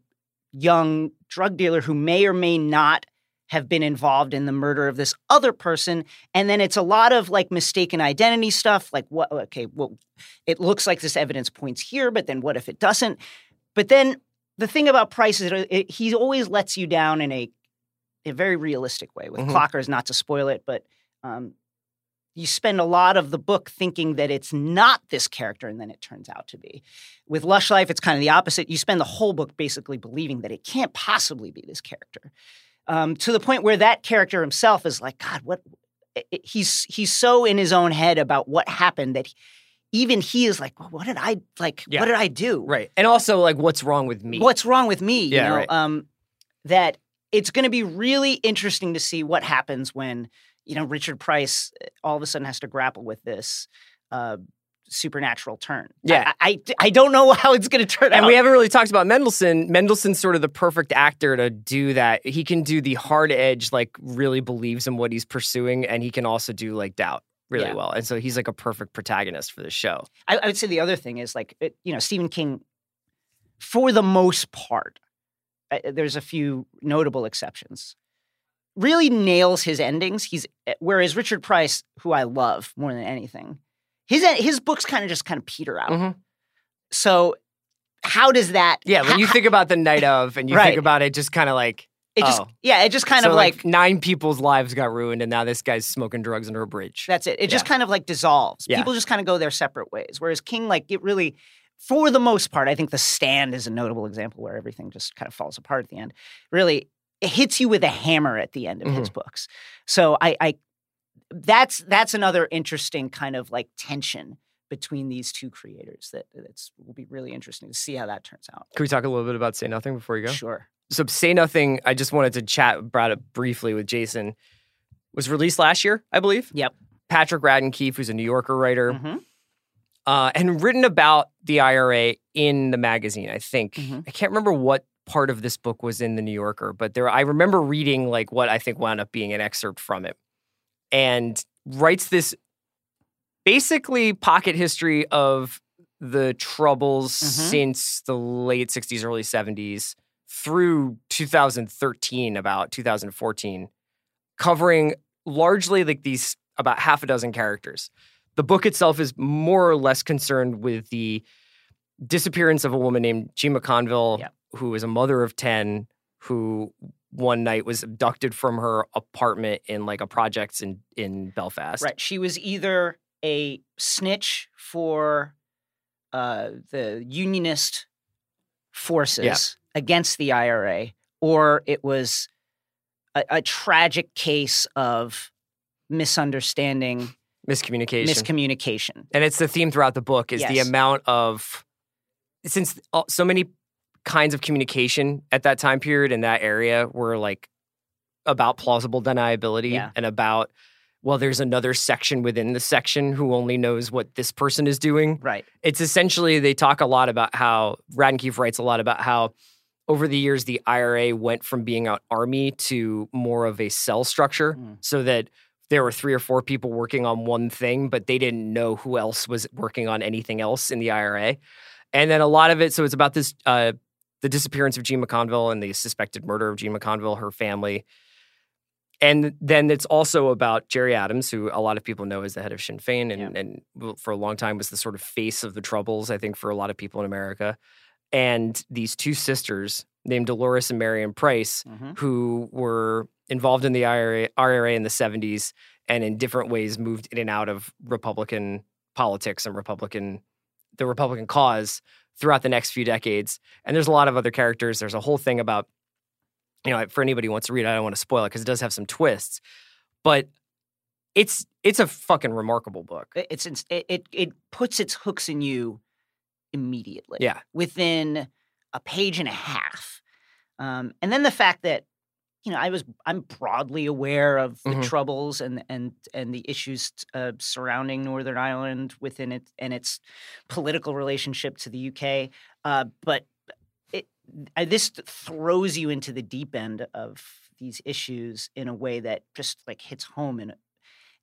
young drug dealer who may or may not have been involved in the murder of this other person. And then it's a lot of like mistaken identity stuff. Like what? Okay, well, it looks like this evidence points here, but then what if it doesn't? But then the thing about Price is it, it, he always lets you down in a, a very realistic way. With mm-hmm. Clockers, not to spoil it, but. Um, You spend a lot of the book thinking that it's not this character, and then it turns out to be. With Lush Life, it's kind of the opposite. You spend the whole book basically believing that it can't possibly be this character, um, to the point where that character himself is like, God, what? It, it, he's he's so in his own head about what happened that he, even he is like, well, what did I like? Yeah. What did I do? Right, and also like, what's wrong with me? What's wrong with me? Yeah, you know, right. um, that it's going to be really interesting to see what happens when. You know, Richard Price all of a sudden has to grapple with this uh, supernatural turn. Yeah. I, I, I don't know how it's going to turn out. And we haven't really talked about Mendelsohn. Mendelsohn's sort of the perfect actor to do that. He can do the hard edge, like really believes in what he's pursuing, and he can also do like doubt really yeah. well. And so he's like a perfect protagonist for the show. I, I would say the other thing is like, it, you know, Stephen King, for the most part, uh, there's a few notable exceptions. Really nails his endings. He's whereas Richard Price, who I love more than anything, his his books kind of just kind of peter out. Mm-hmm. So how does that? Yeah, when you think about The Night Of, and you right. think about it, just kind of like it just oh. yeah, it just kind so of like, like nine people's lives got ruined, and now this guy's smoking drugs under a bridge. That's it. It yeah. just kind of like dissolves. Yeah. People just kind of go their separate ways. Whereas King, like it really, for the most part, I think The Stand is a notable example where everything just kind of falls apart at the end. Really. It hits you with a hammer at the end of mm-hmm. his books. So I, I that's that's another interesting kind of like tension between these two creators that that's will be really interesting to see how that turns out. Can we talk a little bit about Say Nothing before you go? Sure. So Say Nothing, I just wanted to chat brought up briefly with Jason. Was released last year, I believe. Yep. Patrick Radden Keefe, who's a New Yorker writer, mm-hmm. uh, and written about the I R A in the magazine, I think. Mm-hmm. I can't remember what part of this book was in the New Yorker, but there I remember reading like what I think wound up being an excerpt from it, and writes this basically pocket history of the Troubles mm-hmm. since the late sixties, early seventies through two thousand thirteen, about two thousand fourteen, covering largely like these about half a dozen characters. The book itself is more or less concerned with the disappearance of a woman named Jima Conville. Yep. Who is a mother of ten, who one night was abducted from her apartment in like a projects in, in Belfast. Right. She was either a snitch for uh, the unionist forces yeah. against the I R A, or it was a, a tragic case of misunderstanding. Miscommunication. Miscommunication. And it's the theme throughout the book is yes. the amount of, since so many kinds of communication at that time period in that area were like about plausible deniability yeah. and about, well, there's another section within the section who only knows what this person is doing. Right. It's essentially, they talk a lot about how, Radden Keefe writes a lot about how over the years, the I R A went from being an army to more of a cell structure mm. so that there were three or four people working on one thing, but they didn't know who else was working on anything else in the I R A. And then a lot of it, so it's about this, uh, the disappearance of Jima Conville and the suspected murder of Jima Conville, her family, And then it's also about Jerry Adams, who a lot of people know as the head of Sinn Féin and, yeah. and for a long time was the sort of face of the Troubles, I think, for a lot of people in America. And these two sisters named Dolores and Marion Price, mm-hmm. who were involved in the I R A, R R A in the seventies and in different ways moved in and out of Republican politics and Republican the Republican cause throughout the next few decades. And there's a lot of other characters. There's a whole thing about, you know, for anybody who wants to read it, I don't want to spoil it because it does have some twists. But it's it's a fucking remarkable book. It's it it, it puts its hooks in you immediately. Yeah. Within a page and a half. Um, and then the fact that, you know, I was I'm broadly aware of the mm-hmm. troubles and and and the issues uh, surrounding Northern Ireland within it and its political relationship to the U K. Uh, but it, I, this throws you into the deep end of these issues in a way that just like hits home and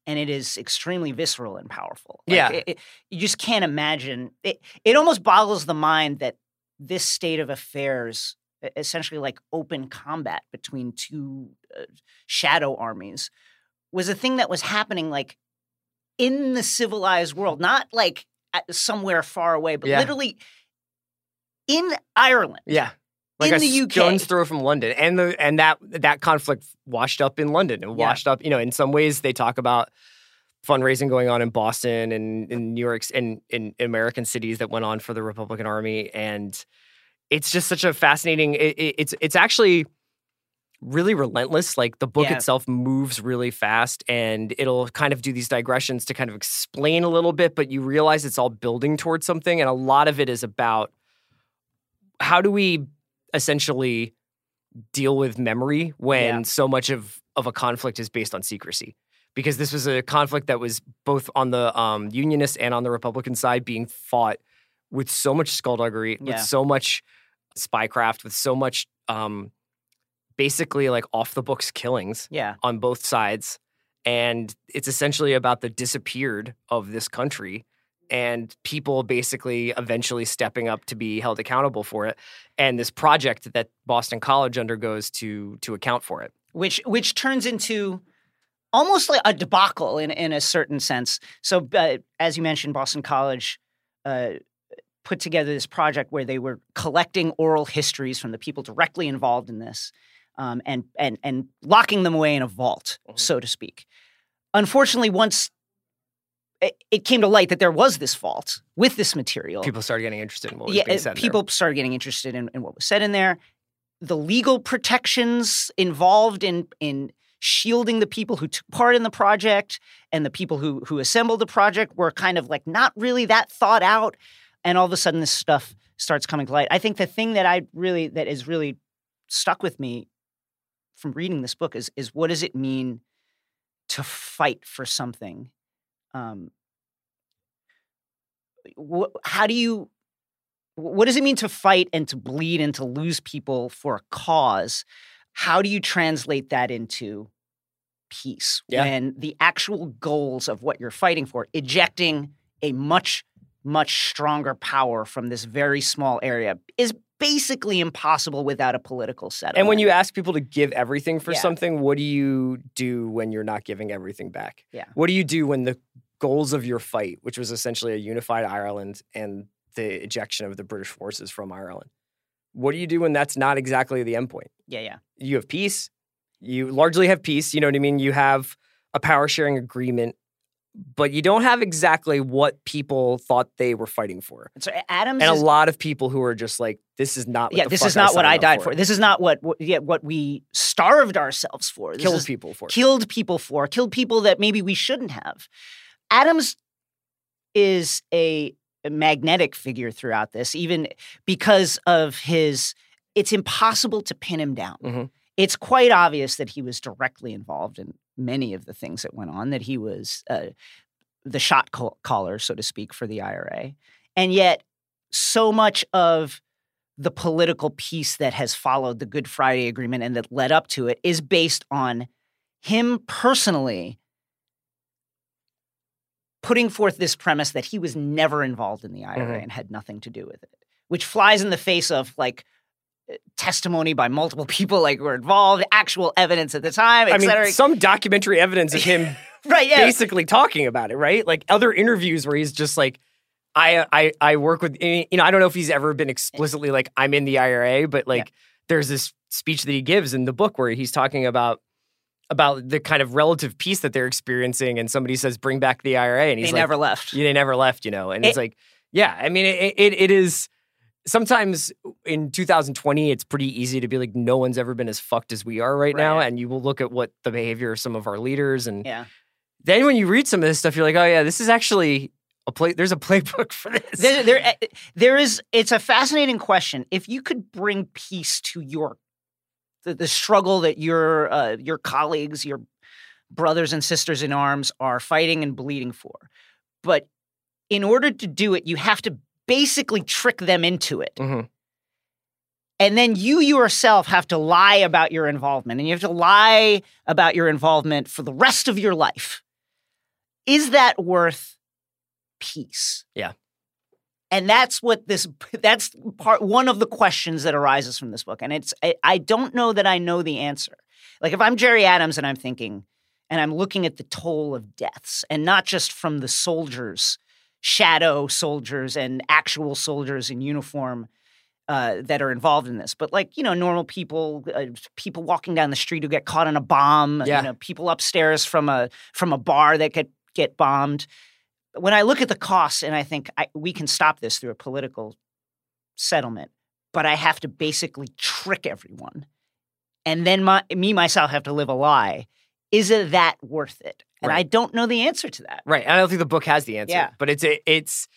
and it is extremely visceral and powerful. Like, yeah, it, it, you just can't imagine it. It almost boggles the mind that this state of affairs. Essentially like open combat between two uh, shadow armies was a thing that was happening like in the civilized world, not like at somewhere far away, but yeah. literally in Ireland. Yeah. Like in the U K. Stone's throw from London. And the and that that conflict washed up in London and washed yeah. up, you know, in some ways they talk about fundraising going on in Boston and in New York's and in American cities that went on for the Republican Army and it's just such a fascinating. It, it, it's it's actually really relentless. Like the book yeah. itself moves really fast, and it'll kind of do these digressions to kind of explain a little bit, but you realize it's all building towards something, and a lot of it is about how do we essentially deal with memory when yeah. so much of of a conflict is based on secrecy. Because this was a conflict that was both on the um, Unionist and on the Republican side being fought with so much skullduggery, yeah. with so much spycraft, with so much um, basically like off-the-books killings yeah. on both sides. And it's essentially about the disappeared of this country and people basically eventually stepping up to be held accountable for it. And this project that Boston College undergoes to to account for it. Which which turns into almost like a debacle in, in a certain sense. So uh, as you mentioned, Boston College uh, – put together this project where they were collecting oral histories from the people directly involved in this um, and, and, and locking them away in a vault, mm-hmm. so to speak. Unfortunately, once it, it came to light that there was this vault with this material. People started getting interested in what was yeah, being said People there. started getting interested in, in what was said in there. The legal protections involved in in shielding the people who took part in the project and the people who who assembled the project were kind of like not really that thought out. And all of a sudden, this stuff starts coming to light. I think the thing that I really that is really stuck with me from reading this book is is what does it mean to fight for something? Um, wh- how do you? What does it mean to fight and to bleed and to lose people for a cause? How do you translate that into peace yeah. when the actual goals of what you're fighting for, ejecting a much much stronger power from this very small area is basically impossible without a political settlement. And when you ask people to give everything for yeah. something, what do you do when you're not giving everything back? Yeah. What do you do when the goals of your fight, which was essentially a unified Ireland and the ejection of the British forces from Ireland, what do you do when that's not exactly the end point? Yeah, yeah. You have peace. You largely have peace. You know what I mean? You have a power-sharing agreement, but you don't have exactly what people thought they were fighting for. So Adams and a is, lot of people who are just like, this is not what yeah, the this fuck is not I what I died for. for. This is not what what, yeah, what we starved ourselves for. This killed is, people for. Killed people for. Killed people that maybe we shouldn't have. Adams is a, a magnetic figure throughout this, even because of his – it's impossible to pin him down. Mm-hmm. It's quite obvious that he was directly involved in many of the things that went on, that he was uh, the shot call- caller, so to speak, for the I R A. And yet so much of the political piece that has followed the Good Friday Agreement and that led up to it is based on him personally putting forth this premise that he was never involved in the I R A mm-hmm. and had nothing to do with it, which flies in the face of like testimony by multiple people like were involved, actual evidence at the time, et cetera. I mean, some documentary evidence of him right, yeah. basically talking about it, right? Like other interviews where he's just like, I, I, I work with, you know, I don't know if he's ever been explicitly like, I'm in the I R A, but like yeah. there's this speech that he gives in the book where he's talking about about the kind of relative peace that they're experiencing, and somebody says, bring back the I R A. And he's they like, never left. They never left, you know? And it, it's like, yeah, I mean, it, it it is, sometimes in two thousand twenty, it's pretty easy to be like, no one's ever been as fucked as we are right, right. now. And you will look at what the behavior of some of our leaders. And yeah. then when you read some of this stuff, you're like, oh yeah, this is actually a play. There's a playbook for this. There, there, there is, it's a fascinating question. If you could bring peace to your The, the struggle that your uh, your colleagues, your brothers and sisters in arms are fighting and bleeding for. But in order to do it, you have to basically trick them into it. Mm-hmm. And then you yourself have to lie about your involvement. And you have to lie about your involvement for the rest of your life. Is that worth peace? Yeah. And that's what this, that's part, one of the questions that arises from this book. And it's, I, I don't know that I know the answer. Like if I'm Jerry Adams and I'm thinking, and I'm looking at the toll of deaths, and not just from the soldiers, shadow soldiers and actual soldiers in uniform uh, that are involved in this, but like, you know, normal people, uh, people walking down the street who get caught in a bomb, yeah. you know, people upstairs from a, from a bar that get, get bombed. When I look at the costs and I think I, we can stop this through a political settlement, but I have to basically trick everyone. And then my, me, myself have to live a lie. Is it that worth it? And right. I don't know the answer to that. Right. I don't think the book has the answer. Yeah. But it's a, it's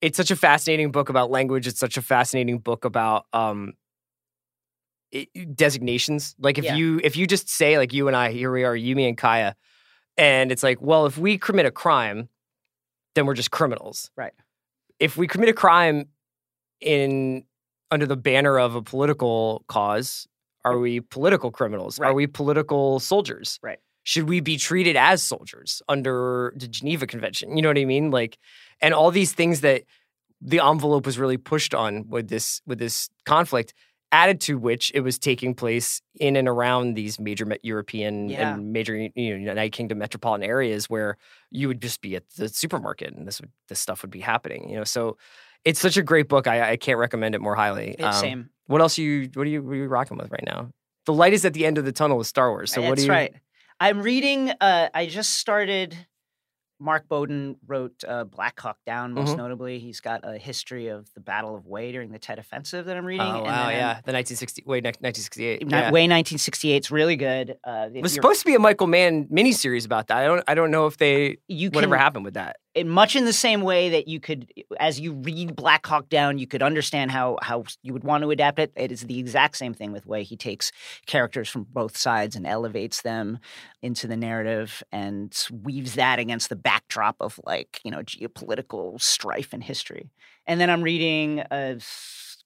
it's such a fascinating book about language. It's such a fascinating book about um, it, designations. Like if yeah. you if you just say like you and I, here we are, you, me, and Kaya, and it's like, well, if we commit a crime, then we're just criminals. Right. If we commit a crime in under the banner of a political cause, are we political criminals? Right. Are we political soldiers? Right. Should we be treated as soldiers under the Geneva Convention? You know what I mean? Like, and all these things that the envelope was really pushed on with this with this conflict, added to which it was taking place in and around these major European yeah. and major, you know, United Kingdom metropolitan areas where you would just be at the supermarket and this would, this stuff would be happening, you know. So it's such a great book. I, I can't recommend it more highly. Um, same. What else are you? What are you, what are you rocking with right now? The light is at the end of the tunnel with Star Wars. So That's what do you? Right. I'm reading. Uh, I just started. Mark Bowden wrote uh, Black Hawk Down, most mm-hmm. notably. He's got a history of the Battle of Wei during the Tet Offensive that I'm reading. Oh, wow, and yeah. The nineteen sixty, Wei nineteen sixty-eight. Yeah. Wei nineteen sixty-eight is really good. Uh, it was supposed to be a Michael Mann miniseries about that. I don't I don't know if they, you whatever can, happened with that. In much in the same way that you could, as you read Black Hawk Down, you could understand how, how you would want to adapt it. It is the exact same thing with Wei. He takes characters from both sides and elevates them into the narrative and weaves that against the backdrop of, like, you know, geopolitical strife and history. And then I'm reading uh,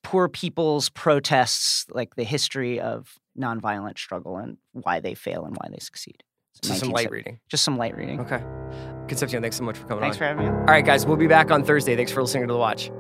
Poor People's Protests, like the history of nonviolent struggle and why they fail and why they succeed. Just some light reading. Just some light reading. Okay. Concepcion, thanks so much for coming on. Thanks for having me. All right, guys. We'll be back on Thursday. Thanks for listening to The Watch.